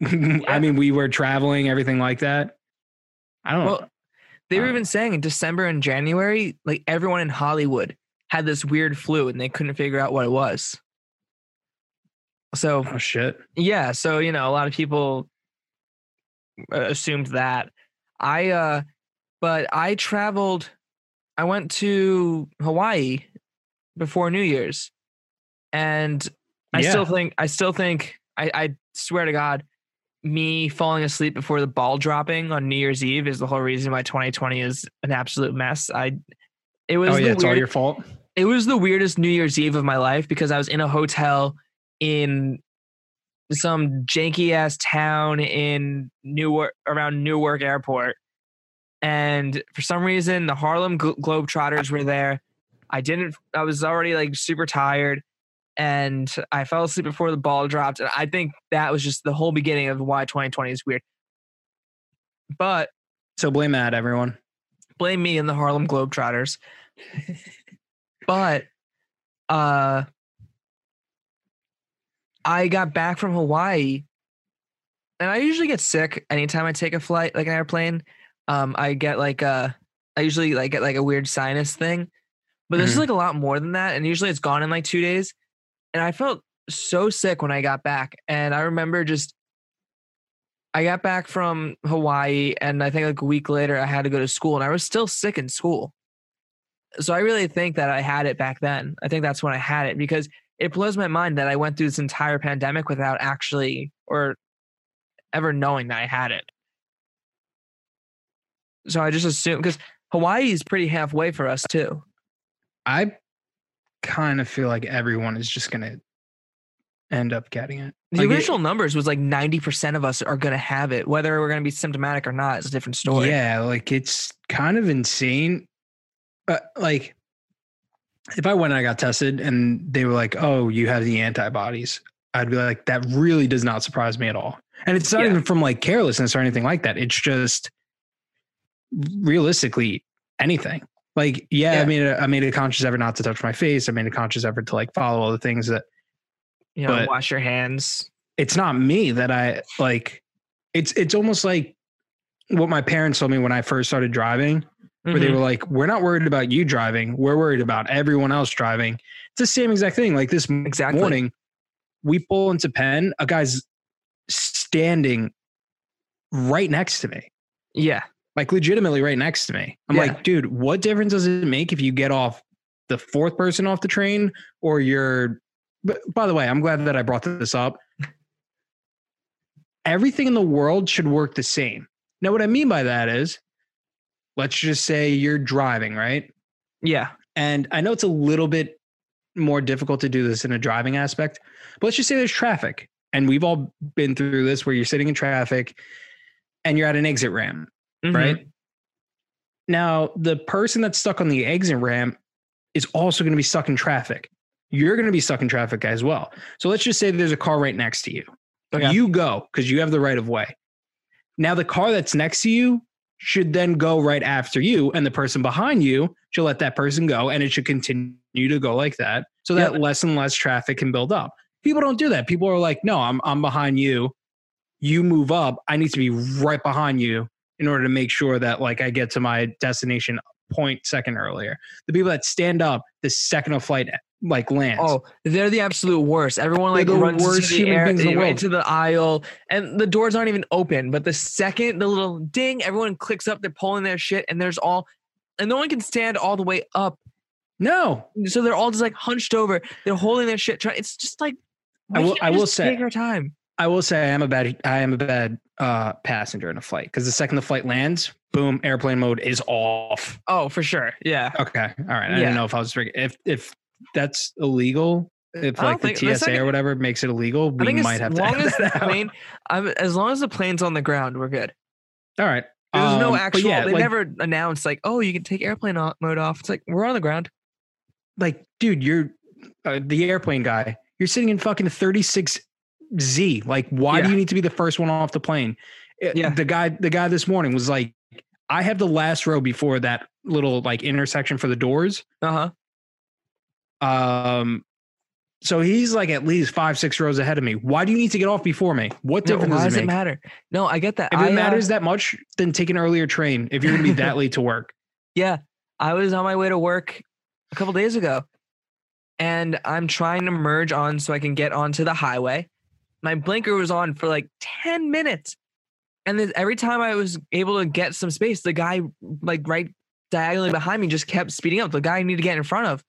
yeah. I mean, we were traveling, everything like that. I don't well, know. They were even saying in December and January, like everyone in Hollywood had this weird flu and they couldn't figure out what it was. So, oh, shit. Yeah. So, you know, a lot of people assumed that I uh but I traveled I went to Hawaii before New Year's and I yeah. still think I still think I, I swear to God me falling asleep before the ball dropping on New Year's Eve is the whole reason why twenty twenty is an absolute mess. I it was oh, yeah, the it's weird, all your fault. It was the weirdest New Year's Eve of my life because I was in a hotel in some janky ass town in Newark around Newark Airport. And for some reason, the Harlem Globetrotters were there. I didn't, I was already like super tired and I fell asleep before the ball dropped. And I think that was just the whole beginning of why twenty twenty is weird. But so blame that, everyone. Blame me and the Harlem Globetrotters. But, uh, I got back from Hawaii and I usually get sick anytime I take a flight, like an airplane. Um, I get like a, I usually like get like a weird sinus thing, but this mm-hmm. is like a lot more than that. And usually it's gone in like two days. And I felt so sick when I got back. And I remember just, I got back from Hawaii and I think like a week later I had to go to school and I was still sick in school. So I really think that I had it back then. I think that's when I had it because it blows my mind that I went through this entire pandemic without actually or ever knowing that I had it. So I just assume because Hawaii is pretty halfway for us too. I kind of feel like everyone is just going to end up getting it. The like original it, numbers was like ninety percent of us are going to have it, whether we're going to be symptomatic or not. It's a different story. Yeah. Like it's kind of insane. But like, if I went and I got tested and they were like, oh, you have the antibodies, I'd be like, that really does not surprise me at all. And it's not yeah. even from like carelessness or anything like that. It's just realistically anything. Like, yeah, yeah. I made a, I made a conscious effort not to touch my face. I made a conscious effort to like follow all the things that, you know, but, wash your hands. it's not me that I like. It's it's almost like what my parents told me when I first started driving, where mm-hmm. they were like, "We're not worried about you driving. We're worried about everyone else driving." It's the same exact thing. Like this exactly. morning, we pull into Penn. A guy's standing right next to me. Yeah, like legitimately right next to me. I'm yeah. like, dude, what difference does it make if you get off the fourth person off the train or you're? But by the way, I'm glad that I brought this up. Everything in the world should work the same. Now, what I mean by that is, let's just say you're driving, right? Yeah. And I know it's a little bit more difficult to do this in a driving aspect, but let's just say there's traffic. And we've all been through this where you're sitting in traffic and you're at an exit ramp, mm-hmm. right? Now, the person that's stuck on the exit ramp is also going to be stuck in traffic. You're going to be stuck in traffic as well. So let's just say there's a car right next to you. Okay. You go because you have the right of way. Now the car that's next to you should then go right after you, and the person behind you should let that person go, and it should continue to go like that so that yep. less and less traffic can build up. People don't do that. People are like, no, I'm I'm behind you. You move up. I need to be right behind you in order to make sure that like I get to my destination point second earlier. The people that stand up the second of flight like lands. Oh, they're the absolute worst. Everyone like runs into the air, into the aisle, and the doors aren't even open. But the second the little ding, everyone clicks up. They're pulling their shit, and there's all, and no one can stand all the way up. No, so they're all just like hunched over. They're holding their shit. Trying. It's just like I will. I will say. Take our time. I will say I am a bad. I am a bad uh, passenger in a flight because the second the flight lands, boom, airplane mode is off. Oh, for sure. Yeah. Okay. All right. I yeah. didn't know if I was if if. That's illegal. If like the T S A second, or whatever makes it illegal, we might have to. Long as the plane, I'm, as long as the plane's on the ground, we're good. All right. There's um, no actual. Yeah, they like, never announced like, oh, you can take airplane mode off. It's like we're on the ground. Like, dude, you're uh, the airplane guy. You're sitting in fucking thirty-six Z. Like, why yeah. do you need to be the first one off the plane? It, yeah. The guy, the guy this morning was like, I have the last row before that little like intersection for the doors. Uh huh. Um, so he's like at least five, six rows ahead of me. Why do you need to get off before me? What difference no, why does it, does it matter? No, I get that. If I, it matters uh, that much, then take an earlier train. If you're going to be that late to work. Yeah. I was on my way to work a couple days ago and I'm trying to merge on so I can get onto the highway. My blinker was on for like ten minutes. And then every time I was able to get some space, the guy like right diagonally behind me just kept speeding up. The guy I need to get in front of.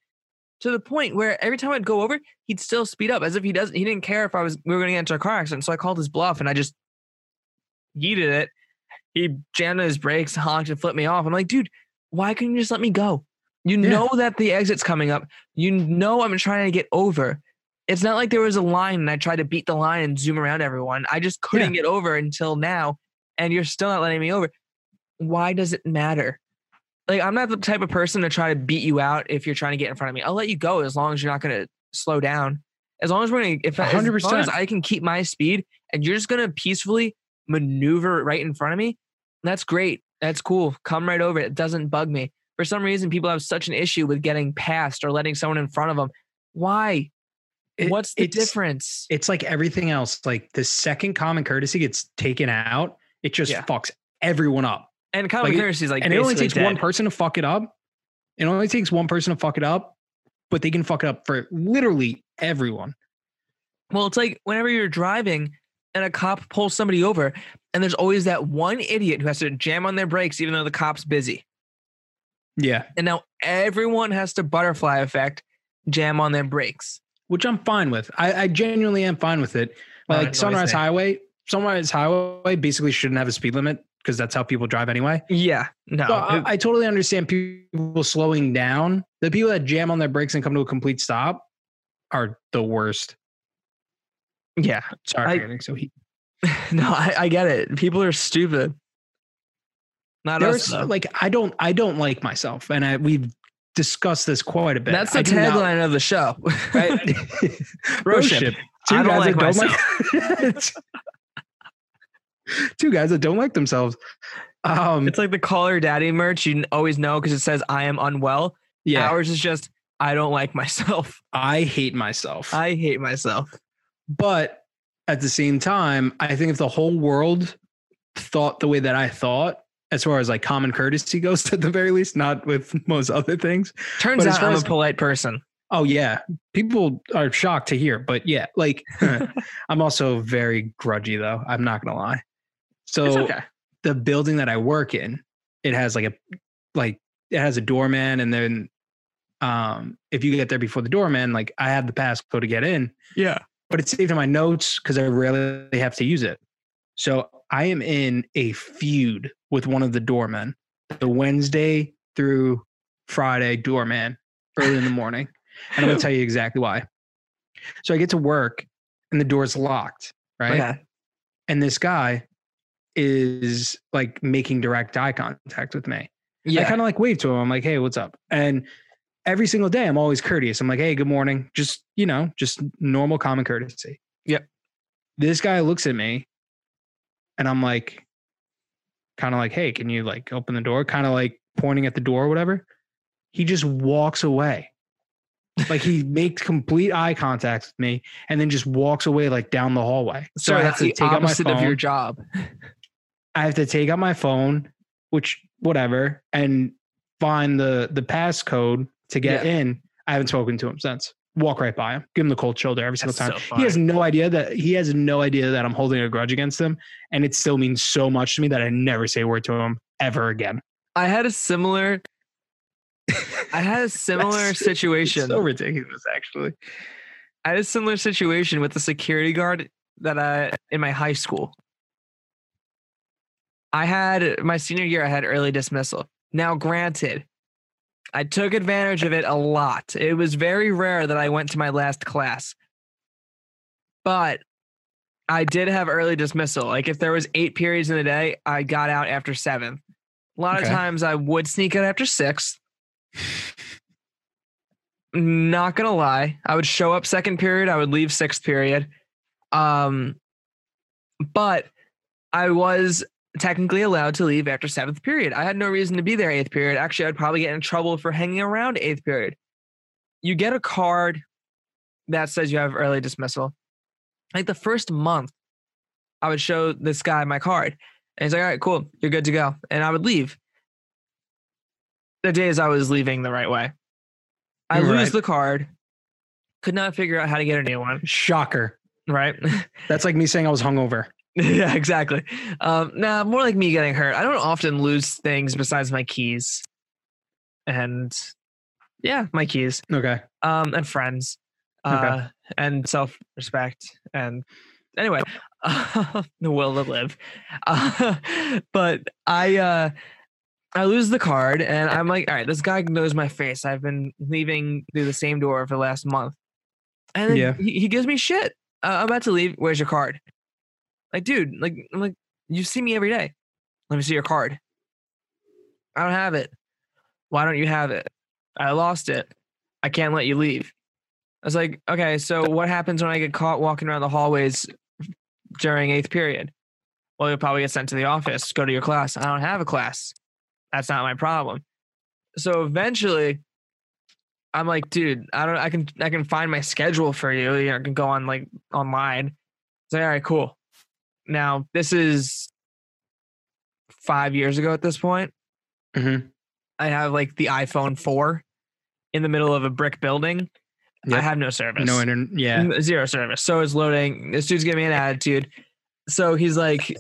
To the point where every time I'd go over, he'd still speed up as if he doesn't. He didn't care if I was. We were going to get into a car accident, so I called his bluff and I just yeeted it. He jammed his brakes, honked, and flipped me off. I'm like, dude, why couldn't you just let me go? You yeah. know that the exit's coming up. You know I'm trying to get over. It's not like there was a line and I tried to beat the line and zoom around everyone. I just couldn't yeah. get over until now, and you're still not letting me over. Why does it matter? Like, I'm not the type of person to try to beat you out if you're trying to get in front of me. I'll let you go as long as you're not going to slow down. As long as we're going to, if I, as long as I can keep my speed and you're just going to peacefully maneuver right in front of me, that's great. That's cool. Come right over. It doesn't bug me. For some reason, people have such an issue with getting past or letting someone in front of them. Why? It, What's the it's, difference? It's like everything else. Like the second common courtesy gets taken out, it just yeah. fucks everyone up. And common like, courtesy is like, and it only takes dead. one person to fuck it up. It only takes one person to fuck it up, but they can fuck it up for literally everyone. Well, it's like whenever you're driving and a cop pulls somebody over, and there's always that one idiot who has to jam on their brakes, even though the cop's busy. Yeah. And now everyone has to butterfly effect, jam on their brakes, which I'm fine with. I, I genuinely am fine with it. Like no, Sunrise Highway, Sunrise Highway basically shouldn't have a speed limit. Because that's how people drive anyway. Yeah, no. So I, I totally understand people slowing down. The people that jam on their brakes and come to a complete stop are the worst. Yeah. Sorry. I, so he- no, I, I get it. People are stupid. Not us. Like I don't. I don't like myself, and I, we've discussed this quite a bit. That's the tagline of the show, right? Roadship. I don't like myself. Two guys that don't like themselves. Um, it's like the call her daddy merch. You always know because it says I am unwell. Yeah. Ours is just I don't like myself. I hate myself. I hate myself. But at the same time, I think if the whole world thought the way that I thought, as far as like common courtesy goes, at the very least, not with most other things. Turns out I'm a polite person. Oh yeah. People are shocked to hear, but yeah, like I'm also very grudgy though. I'm not going to lie. So it's okay. The building that I work in, it has like a, like it has a doorman. And then um, if you get there before the doorman, like I have the passcode to get in. Yeah. But it's saved in my notes because I rarely have to use it. So I am in a feud with one of the doormen, the Wednesday through Friday doorman early in the morning. And I'm going to tell you exactly why. So I get to work and the door's locked, right? Okay. And this guy is like making direct eye contact with me. Yeah. I kind of like wave to him. I'm like, hey, what's up? And every single day I'm always courteous. I'm like, hey, good morning. Just, you know, just normal common courtesy. Yep. This guy looks at me and I'm like, kind of like, hey, can you like open the door? Kind of like pointing at the door or whatever. He just walks away. Like he makes complete eye contact with me and then just walks away like down the hallway. So Sorry, I have that's to the take opposite out my phone. Of your job. I have to take out my phone, which whatever, and find the the passcode to get yeah. in. I haven't spoken to him since. Walk right by him, give him the cold shoulder every single that's time. So he has no idea that he has no idea that I'm holding a grudge against him, and it still means so much to me that I never say a word to him ever again. I had a similar. I had a similar situation. So ridiculous, actually. I had a similar situation with the security guard that I in my high school. I had my senior year. I had early dismissal. Now, granted, I took advantage of it a lot. It was very rare that I went to my last class, but I did have early dismissal. Like if there was eight periods in a day, I got out after seven. A lot okay. of times I would sneak out after six. Not gonna lie, I would show up second period, I would leave sixth period. Um, but I was technically allowed to leave after seventh period. I had no reason to be there eighth period. Actually, I'd probably get in trouble for hanging around eighth period. You get a card that says you have early dismissal. Like the first month, I would show this guy my card and he's like, all right, cool, you're good to go. And I would leave. The days I was leaving the right way. I You're lose right. the card. Could not figure out how to get a new one. Shocker. Right? That's like me saying I was hungover. Yeah, exactly. Um, nah, more like me getting hurt. I don't often lose things besides my keys. And yeah, my keys. Okay. Um, and friends. Uh, okay. And self-respect. And anyway, uh, the will to live. Uh, but I... Uh, I lose the card and I'm like, all right, this guy knows my face. I've been leaving through the same door for the last month. And then yeah. he, he gives me shit. Uh, I'm about to leave. Where's your card? Like, dude, like, I'm like, you see me every day. Let me see your card. I don't have it. Why don't you have it? I lost it. I can't let you leave. I was like, okay, so what happens when I get caught walking around the hallways during eighth period? Well, you'll probably get sent to the office. Go to your class. I don't have a class. That's not my problem. So eventually I'm like, dude, I don't, I can, I can find my schedule for you. You know, I can go on like online. It's like, all right, cool. Now this is five years ago at this point. Mm-hmm. I have like the iPhone four in the middle of a brick building. Yep. I have no service. No internet. Yeah. Zero service. So it's loading. This dude's giving me an attitude. So he's like,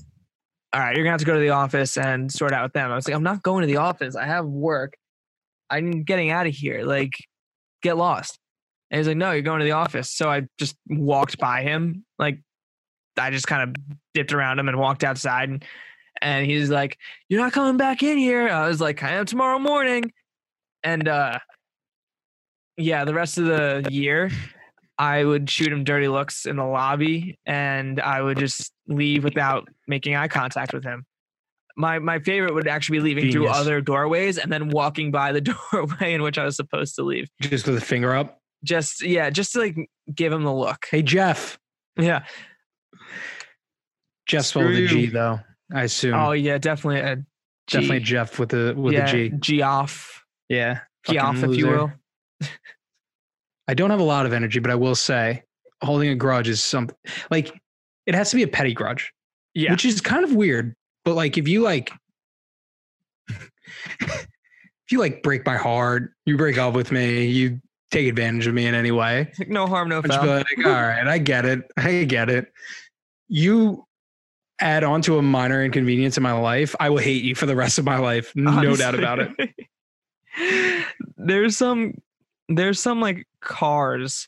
all right, you're gonna have to go to the office and sort out with them. I was like, I'm not going to the office. I have work. I'm getting out of here. Like, get lost. And he's like, no, you're going to the office. So I just walked by him. Like, I just kind of dipped around him and walked outside. And, and he's like, you're not coming back in here. I was like, I am tomorrow morning. And uh, yeah, the rest of the year, I would shoot him dirty looks in the lobby and I would just leave without making eye contact with him. My my favorite would actually be leaving Genius. Through other doorways and then walking by the doorway in which I was supposed to leave. Just with a finger up? Just, yeah, just to like give him the look. Hey, Jeff. Yeah. Jeff with a G though, I assume. Oh yeah, definitely a G. Definitely Jeff with a, with yeah, a G. G off. Yeah. G off, if you will. I don't have a lot of energy, but I will say holding a grudge is something like it has to be a petty grudge. Yeah. Which is kind of weird. But like, if you like, if you like break my heart, you break up with me, you take advantage of me in any way. Like, no harm, no foul. Like, all right, I get it. I get it. You add on to a minor inconvenience in my life, I will hate you for the rest of my life. No Honestly. doubt about it. There's some, there's some like cars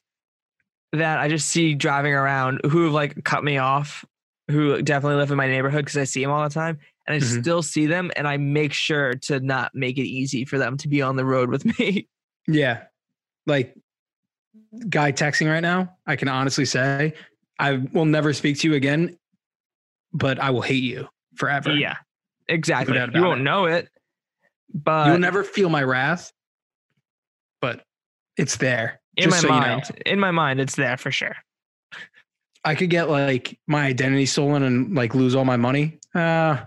that I just see driving around who have like cut me off, who definitely live in my neighborhood because I see them all the time, and I mm-hmm. still see them, and I make sure to not make it easy for them to be on the road with me. Yeah. Like, guy texting right now, I can honestly say I will never speak to you again, but I will hate you forever. Yeah, exactly. You won't it. know it, but you'll never feel my wrath, but it's there. In my so mind, you know. in my mind, it's there for sure. I could get like my identity stolen and like lose all my money. Uh,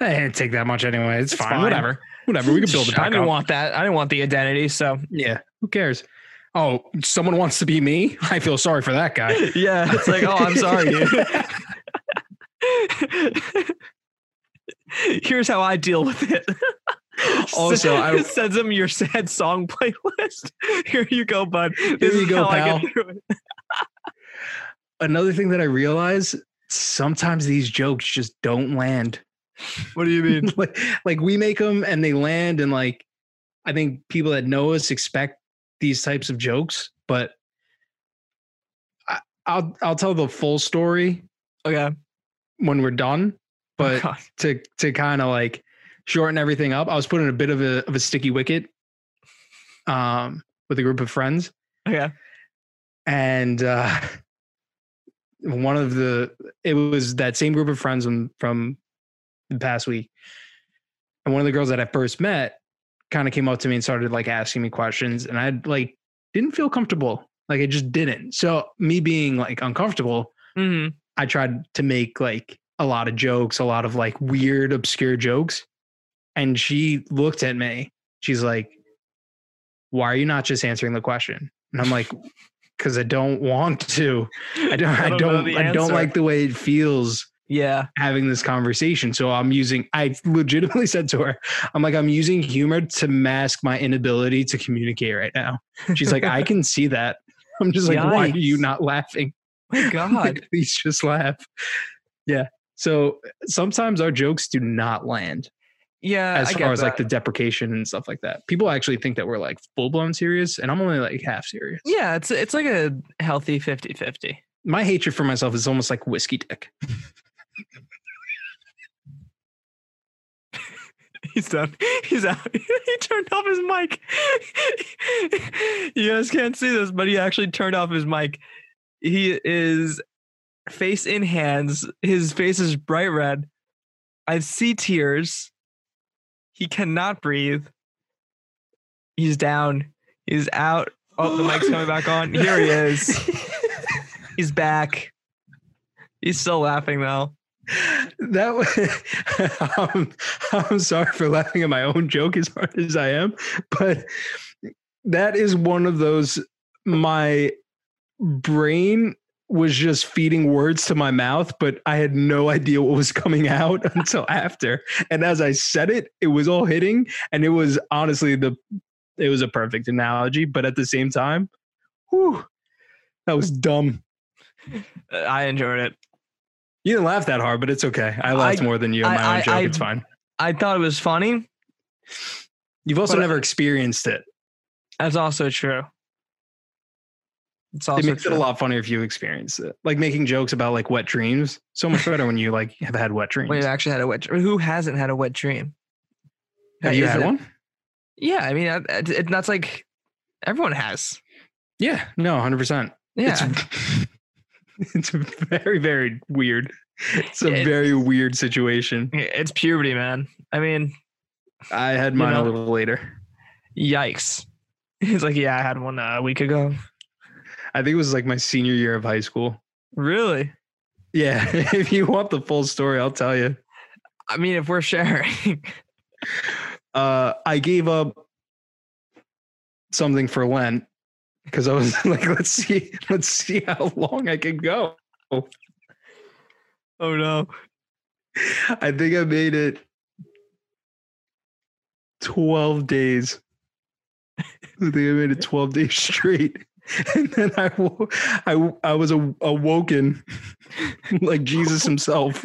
I didn't take that much anyway. It's, it's fine. fine. Whatever. Whatever. We can build it back I didn't up. want that. I didn't want the identity. So yeah, who cares? Oh, someone wants to be me. I feel sorry for that guy. Yeah. It's like, oh, I'm sorry, dude. Here's how I deal with it. Also, I sends him your sad song playlist. Here you go, bud. This here you is go, how pal. I get through it. Another thing that I realize, sometimes these jokes just don't land. What do you mean? like, like we make them and they land, and like I think people that know us expect these types of jokes, but I, I'll I'll tell the full story. Okay. When we're done, but oh, to to kind of like shorten everything up, I was put in a bit of a of a sticky wicket, um, with a group of friends. Okay. And uh, one of the it was that same group of friends from, from the past week, and one of the girls that I first met kind of came up to me and started like asking me questions, and I like didn't feel comfortable. Like, I just didn't. So me being like uncomfortable, mm-hmm. I tried to make like a lot of jokes, a lot of like weird, obscure jokes, and she looked at me. She's like, "Why are you not just answering the question?" And I'm like, because I don't want to. I don't. I don't. I don't, I don't like the way it feels. Yeah, having this conversation. So I'm using. I legitimately said to her, "I'm like, I'm using humor to mask my inability to communicate right now." She's like, "I can see that." I'm just like, Yikes. "Why are you not laughing?" My God, like, please just laugh. Yeah. So sometimes our jokes do not land. Yeah, as far as that. Like the deprecation and stuff like that, people actually think that we're like full blown serious, and I'm only like half serious. Yeah, it's it's like a healthy fifty-fifty. My hatred for myself is almost like whiskey dick. He's done. He's out. He turned off his mic. You guys can't see this, but he actually turned off his mic. He is face in hands. His face is bright red. I see tears. He cannot breathe. He's down. He's out. Oh, the mic's coming back on. Here he is. He's back. He's still laughing though. That was, um, I'm sorry for laughing at my own joke as hard as I am, but that is one of those. My brain was just feeding words to my mouth, but I had no idea what was coming out until after. And as I said it, it was all hitting, and it was honestly the, it was a perfect analogy, but at the same time, whew, that was dumb. I enjoyed it. You didn't laugh that hard, but it's okay. I laughed I, more than you on my I, own I, joke. I, it's fine. I thought it was funny. You've also never I, experienced it. That's also true. It's also it makes true. it a lot funnier if you experience it. Like making jokes about like wet dreams. So much better when you like have had wet dreams. When you've actually had a wet dream. Who hasn't had a wet dream? Have you had it? one? Yeah. I mean, it, it, that's like everyone has. Yeah. No, one hundred percent. Yeah. It's, it's very, very weird. It's a it, very weird situation. It's puberty, man. I mean. I had mine you know, a little later. Yikes. He's like, yeah, I had one uh, a week ago. I think it was like my senior year of high school. Really? Yeah. If you want the full story, I'll tell you. I mean, if we're sharing. uh, I gave up something for Lent because I was like, let's see, let's see how long I can go. Oh no. I think I made it twelve days. I think I made it twelve days straight. And then I, wo- I, I was aw- awoken like Jesus himself.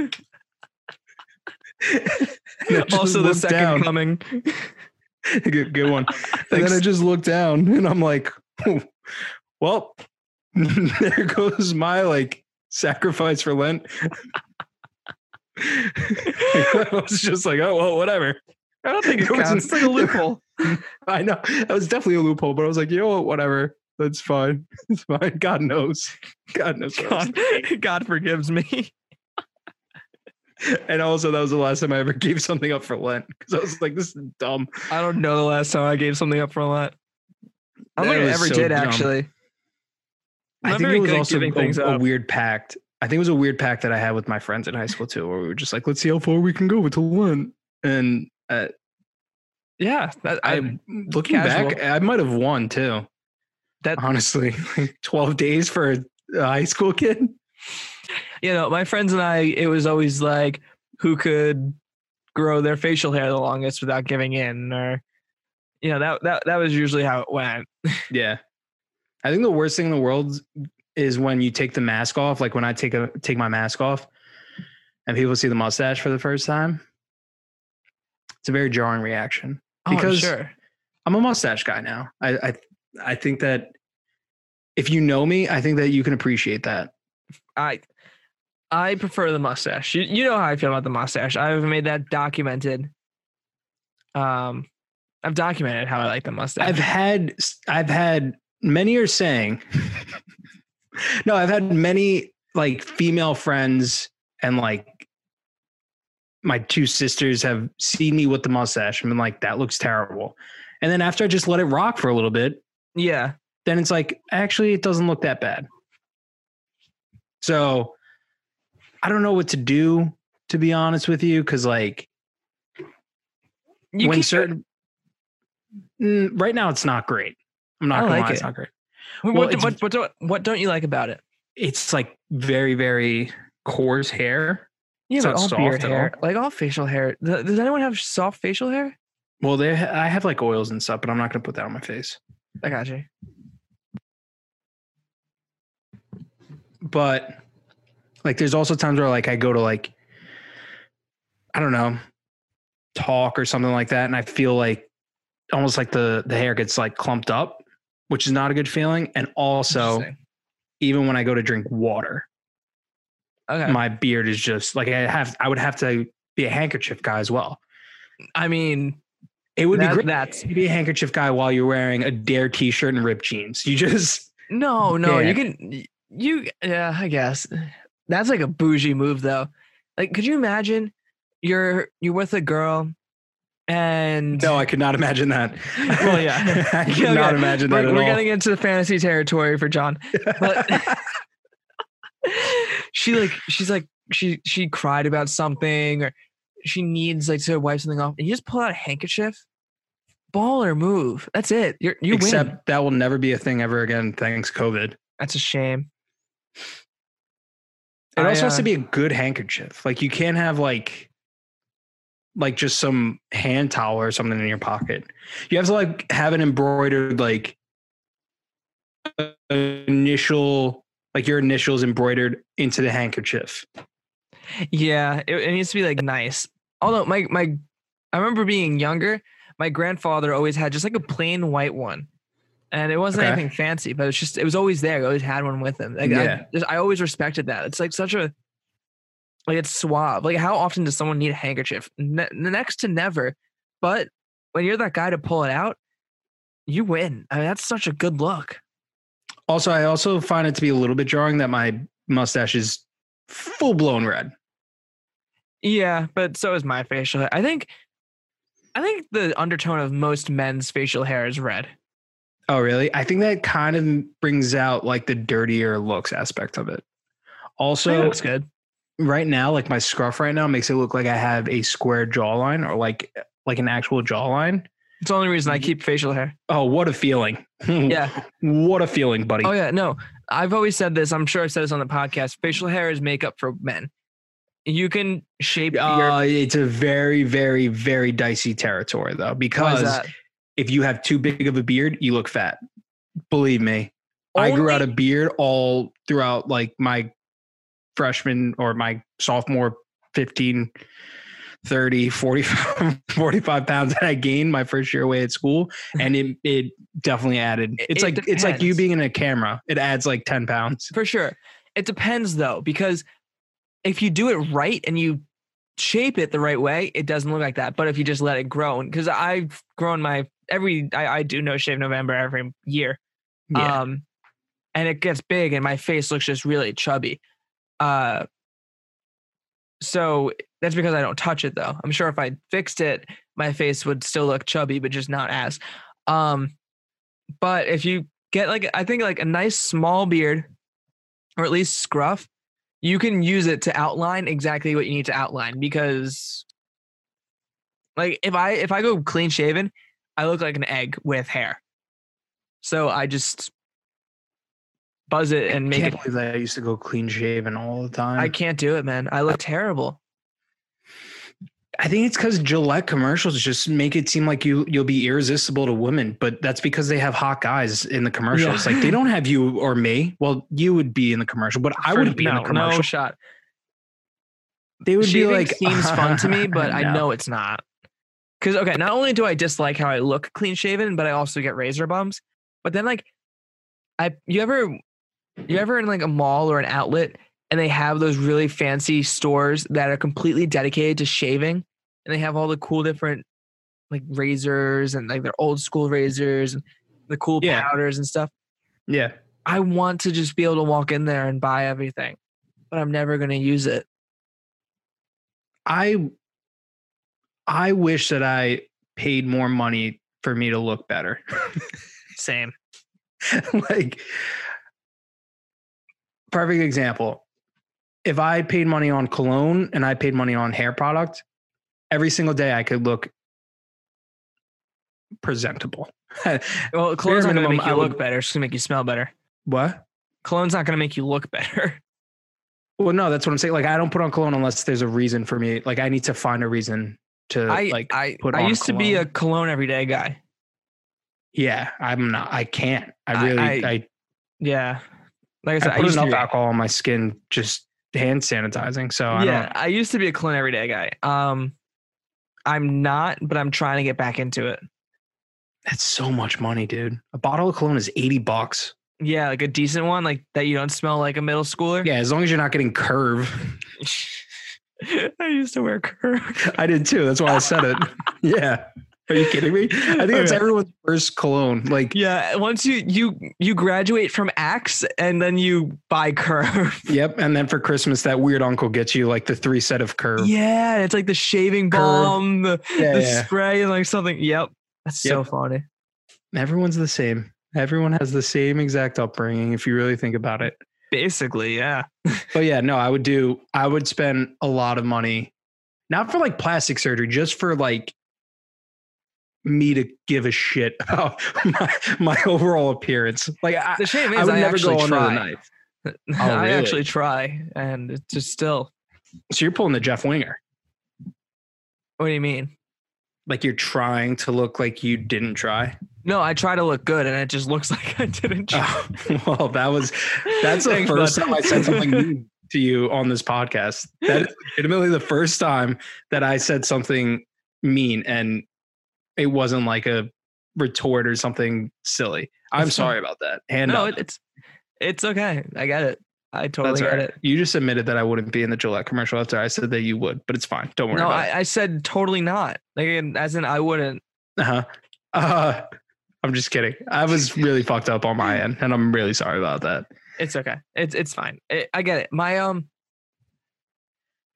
Also the second down. coming. Good, good one. And then I just looked down and I'm like, oh, well, there goes my like sacrifice for Lent. I was just like, oh, well, whatever. I don't think it, it counts. It's like a loophole. I know. That was definitely a loophole, but I was like, you know what? Whatever. That's fine. It's fine. God knows. God knows. God, God forgives me. And also, that was the last time I ever gave something up for Lent because I was like, this is dumb. I don't know the last time I gave something up for Lent. I don't think I ever so did, dumb. actually. I think it was also a, a weird pact. I think it was a weird pact that I had with my friends in high school, too, where we were just like, let's see how far we can go with the Lent. And uh, yeah, that, I, I looking casual. back, I might have won, too. That honestly, twelve days for a high school kid. You know, my friends and I, it was always like who could grow their facial hair the longest without giving in, or you know, that that that was usually how it went. Yeah. I think the worst thing in the world is when you take the mask off, like when I take a take my mask off and people see the mustache for the first time. It's a very jarring reaction. Oh, because I'm, sure. I'm a mustache guy now. I, I I think that if you know me, I think that you can appreciate that. I I prefer the mustache. You, you know how I feel about the mustache. I've made that documented. Um, I've documented how I like the mustache. I've had I've had many are saying. No, I've had many like female friends and like my two sisters have seen me with the mustache and been like, that looks terrible. And then after I just let it rock for a little bit. Yeah. Then it's like, actually, it doesn't look that bad. So I don't know what to do, to be honest with you. Cause like you when certain mm, right now, it's not great. I'm not going like to lie. It. It's not great. What, well, what, it's, what, what, do, what don't you like about it? It's like very, very coarse hair. Yeah, it's but all beard hair, all. like all facial hair. Does anyone have soft facial hair? Well, they ha- I have like oils and stuff, but I'm not going to put that on my face. I got you. But like, there's also times where like I go to like, I don't know, talk or something like that. And I feel like almost like the, the hair gets like clumped up, which is not a good feeling. And also even when I go to drink water, okay, my beard is just like, I have, I would have to be a handkerchief guy as well. I mean, it would that, be great. That's be a handkerchief guy while you're wearing a Dare t-shirt and ripped jeans. You just no, no. Yeah. You can you yeah. I guess that's like a bougie move though. Like, could you imagine you're you're with a girl and no, I could not imagine that. Well, yeah, I could okay. not imagine that we're, at we're all. We're getting into the fantasy territory for John. But she like she's like she she cried about something or. She needs like to wipe something off and you just pull out a handkerchief. Baller move. That's it. You're, you Except win. That will never be a thing ever again. Thanks COVID. That's a shame. It I, also uh, has to be a good handkerchief. Like you can't have like, like just some hand towel or something in your pocket. You have to like have an embroidered, like initial, like your initials embroidered into the handkerchief. Yeah, it, it needs to be like nice. Although my my, I remember being younger, my grandfather always had just like a plain white one, and it wasn't okay. anything fancy, but it's just it was always there. I always had one with him. Like yeah. I, I always respected that. It's like such a, like it's suave. Like how often does someone need a handkerchief? Ne- next to never. But when you're that guy to pull it out, you win. I mean, that's such a good look. Also, I also find it to be a little bit jarring that my mustache is full blown red. Yeah, but so is my facial hair. I think I think the undertone of most men's facial hair is red. Oh, really? I think that kind of brings out like the dirtier looks aspect of it. Also, yeah, it looks good. Right now, like my scruff right now makes it look like I have a square jawline or like like an actual jawline. It's the only reason I keep facial hair. Oh, what a feeling. Yeah. What a feeling, buddy. Oh, yeah. No, I've always said this. I'm sure I said this on the podcast. Facial hair is makeup for men. You can shape. Uh, your- it's a very, very, very dicey territory, though, because if you have too big of a beard, you look fat. Believe me, Only- I grew out a beard all throughout, like my freshman or my sophomore, fifteen, thirty, forty-five, forty-five pounds that I gained my first year away at school, and it it definitely added. It's it like depends. It's like you being in a camera. It adds like ten pounds for sure. It depends though, because if you do it right and you shape it the right way, it doesn't look like that. But if you just let it grow, because I've grown my every I, I do No Shave November every year, yeah. um, and it gets big and my face looks just really chubby. Uh, so that's because I don't touch it though. I'm sure if I fixed it, my face would still look chubby, but just not as. Um, but if you get like I think like a nice small beard, or at least scruff, you can use it to outline exactly what you need to outline, because like if I if I go clean shaven, I look like an egg with hair. So I just buzz it and make it. I can't believe that I used to go clean shaven all the time. I can't do it, man. I look terrible. I think it's because Gillette commercials just make it seem like you, you'll be irresistible to women, but that's because they have hot guys in the commercials. Yeah. Like they don't have you or me. Well, you would be in the commercial, but I wouldn't be no, in the commercial. No shot. They would Shaving be like, seems fun to me, but no. I know it's not. Because, okay, not only do I dislike how I look clean shaven, but I also get razor bumps. But then like, I you ever, you ever in like a mall or an outlet, and they have those really fancy stores that are completely dedicated to shaving, and they have all the cool different like razors and like their old school razors and the cool yeah. powders and stuff. Yeah. I want to just be able to walk in there and buy everything, but I'm never going to use it. I, I wish that I paid more money for me to look better. Same. Like perfect example. If I paid money on cologne and I paid money on hair product, every single day I could look presentable. Well, cologne's not going to make you look better. It's going to make you smell better. What? Cologne's not going to make you look better. Well, no, that's what I'm saying. Like, I don't put on cologne unless there's a reason for me. Like, I need to find a reason to I, like I, put I on I used cologne. To be a cologne everyday guy. Yeah, I'm not. I can't. I really, I, I, I yeah. Like I said, I, put I used enough to be, alcohol on my skin, just hand sanitizing. So I yeah, don't. I used to be a clean everyday guy. Um, I'm not, but I'm trying to get back into it. That's so much money, dude. A bottle of cologne is eighty bucks. Yeah, like a decent one, like that you don't smell like a middle schooler. Yeah, as long as you're not getting Curve. I used to wear Curve. I did too. That's why I said it. Yeah. Are you kidding me? I think that's everyone's first cologne. Like, yeah, once you you you graduate from Axe and then you buy Curve. Yep, and then for Christmas, that weird uncle gets you like the three set of Curve. Yeah, it's like the shaving Curve. Balm, the, yeah, the yeah. spray, and like something. Yep, that's yep. so funny. Everyone's the same. Everyone has the same exact upbringing if you really think about it. Basically, yeah. But yeah, no, I would do. I would spend a lot of money, not for like plastic surgery, just for like. Me to give a shit about my, my overall appearance. Like I, the shame is I, would I never actually go try. Knife. Oh, I really? actually try, and it's just still. So you're pulling the Jeff Winger. What do you mean? Like you're trying to look like you didn't try? No, I try to look good, and it just looks like I didn't try. Oh, well, that was that's the first time I said something new to you on this podcast. That is legitimately the first time that I said something mean and. It wasn't like a retort or something silly. I'm it's sorry fine. About that. Hand no, up. it's it's okay. I get it. I totally That's get right. it. You just admitted that I wouldn't be in the Gillette commercial after I said that you would, but it's fine. Don't worry no, about I, it. No, I said totally not. Like, as in I wouldn't. Uh-huh. Uh, I'm just kidding. I was really fucked up on my end, and I'm really sorry about that. It's okay. It's it's fine. It, I get it. My um,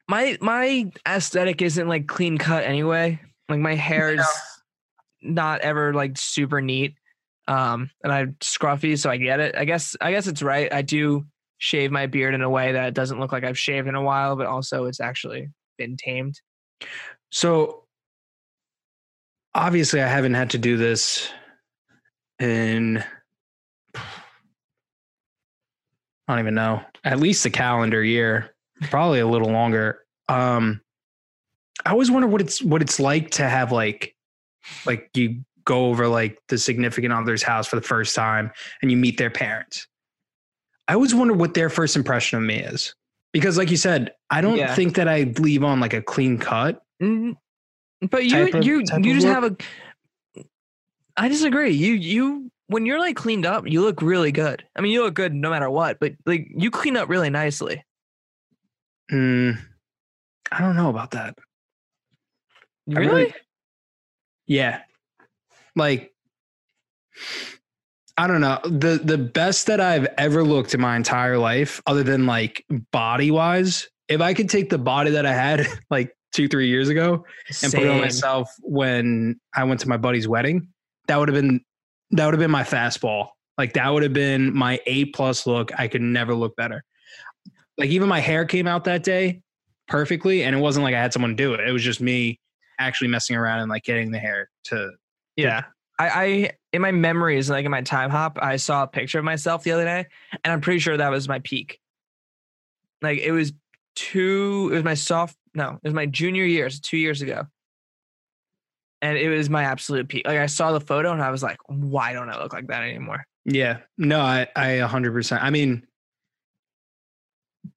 my my aesthetic isn't like clean cut anyway. Like my hair is. No. Not ever like super neat. Um, and I'm scruffy, so I get it. I guess, I guess it's right. I do shave my beard in a way that doesn't look like I've shaved in a while, but also it's actually been tamed. So obviously I haven't had to do this in, I don't even know, at least a calendar year, probably a little longer. um, I always wonder what it's, what it's like to have like, like you go over like the significant other's house for the first time and you meet their parents. I always wonder what their first impression of me is, because like you said, I don't yeah. think that I leave on like a clean cut. Mm-hmm. But you, of, you, you just work. have a, I disagree. You, you, when you're like cleaned up, you look really good. I mean, you look good no matter what, but like you clean up really nicely. Hmm. I don't know about that. Really? really? Yeah. Like, I don't know. The, the best that I've ever looked in my entire life, other than like body wise, if I could take the body that I had like two, three years ago and Same. put it on myself when I went to my buddy's wedding, that would have been, that would have been my fastball. Like that would have been my A plus look. I could never look better. Like even my hair came out that day perfectly. And it wasn't like I had someone do it. It was just me actually messing around and like getting the hair to. Yeah. To- I, I, in my memories, like in my time hop, I saw a picture of myself the other day and I'm pretty sure that was my peak. Like it was two, it was my soft, no, it was my junior year, so two years ago. And it was my absolute peak. Like I saw the photo and I was like, why don't I look like that anymore? Yeah. No, I, I one hundred percent. I mean,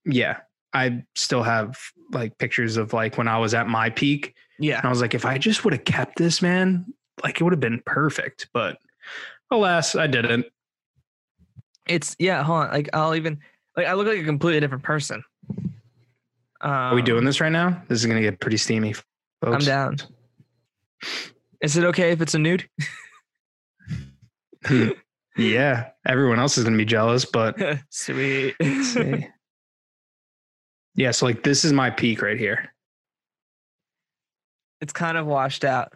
yeah, I still have like pictures of like when I was at my peak. Yeah. And I was like, if I just would have kept this, man, like it would have been perfect, but alas, I didn't. It's yeah. Hold on. Like I'll even like, I look like a completely different person. Um, Are we doing this right now? This is going to get pretty steamy, folks. I'm down. Is it okay if it's a nude? Yeah. Everyone else is going to be jealous, but sweet. Yeah. So like, this is my peak right here. It's kind of washed out.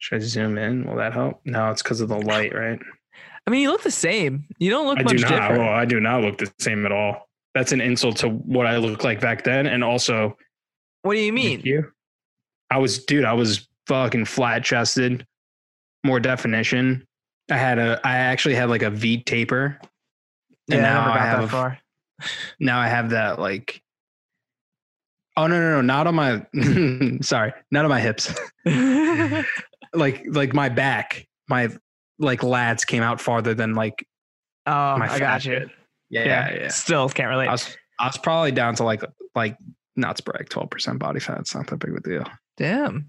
Should I zoom in? Will that help? No, it's because of the light, right? I mean, you look the same. You don't look I much do not, different. Well, I do not look the same at all. That's an insult to what I looked like back then. And also, what do you mean? You? I was, dude, I was fucking flat chested, more definition. I had a, I actually had like a V taper. And yeah, now I never got I have, that far. Now I have that like, oh no, no, no, not on my, sorry, not on my hips. Like, like my back, my like lats came out farther than like. Oh, my I got you. Yeah, yeah, yeah. Still can't relate. I was, I was probably down to like, like not brag, twelve percent body fat. It's not that big of a deal. Damn.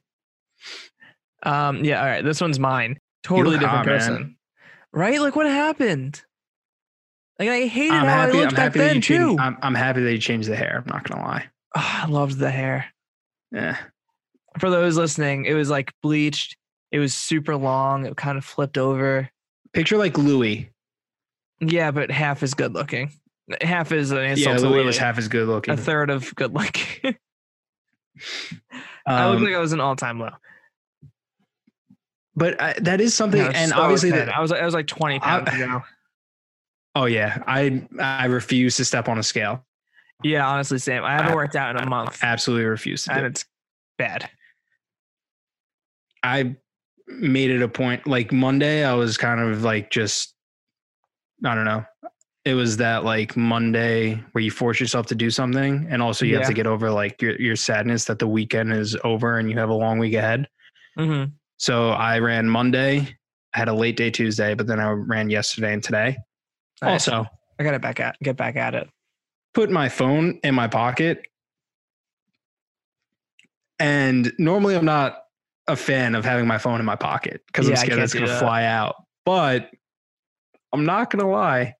Um. Yeah. All right. This one's mine. Totally look, different ah, person. Man. Right. Like what happened? Like I hated I'm how happy, I looked I'm back then changed, too. I'm, I'm happy that you changed the hair. I'm not gonna lie. Oh, I loved the hair. Yeah. For those listening, it was like bleached. It was super long. It kind of flipped over. Picture like Louis. Yeah, but half is good looking. Half is an insult. Yeah, to Louis is half as good looking. A third of good looking. um, I looked like I was an all time low. But I, that is something, no, and so obviously that, I was I was like twenty pounds ago. Oh yeah, I I refuse to step on a scale. Yeah, honestly, Sam, I haven't I, worked out in a month. Absolutely refuse to. And do it's it. bad. I made it a point, like Monday, I was kind of like just, I don't know. It was that like Monday where you force yourself to do something. And also you yeah. have to get over like your, your sadness that the weekend is over and you have a long week ahead. Mm-hmm. So I ran Monday. I had a late day Tuesday, but then I ran yesterday and today. All also, right. I got to back at, get back at it. Put my phone in my pocket. And normally I'm not a fan of having my phone in my pocket because yeah, I'm scared it's going to fly out. But I'm not going to lie.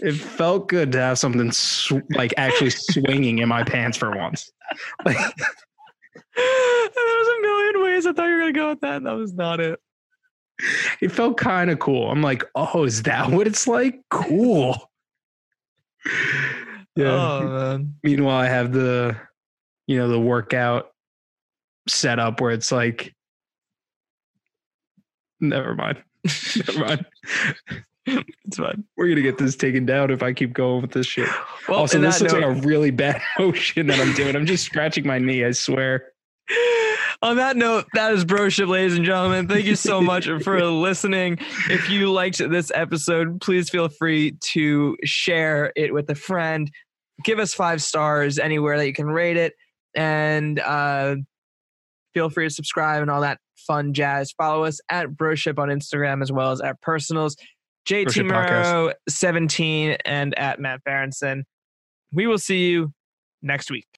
It felt good to have something sw- like actually swinging in my pants for once. Like, there was a million ways I thought you were going to go with that. That was not it. It felt kind of cool. I'm like, oh, is that what it's like? Cool. Yeah. Oh, man. Meanwhile, I have the, you know, the workout set up where it's like, never mind. Never mind. It's fine. We're going to get this taken down if I keep going with this shit. Well, also, this looks note, like a really bad motion that I'm doing. I'm just scratching my knee, I swear. On that note, that is Broship, ladies and gentlemen. Thank you so much for listening. If you liked this episode, please feel free to share it with a friend. give us five stars anywhere that you can rate it, and uh, feel free to subscribe and all that fun jazz. Follow us at Broship on Instagram as well as at Personals. J T Murrow seventeen and at Matt Berenson. We will see you next week.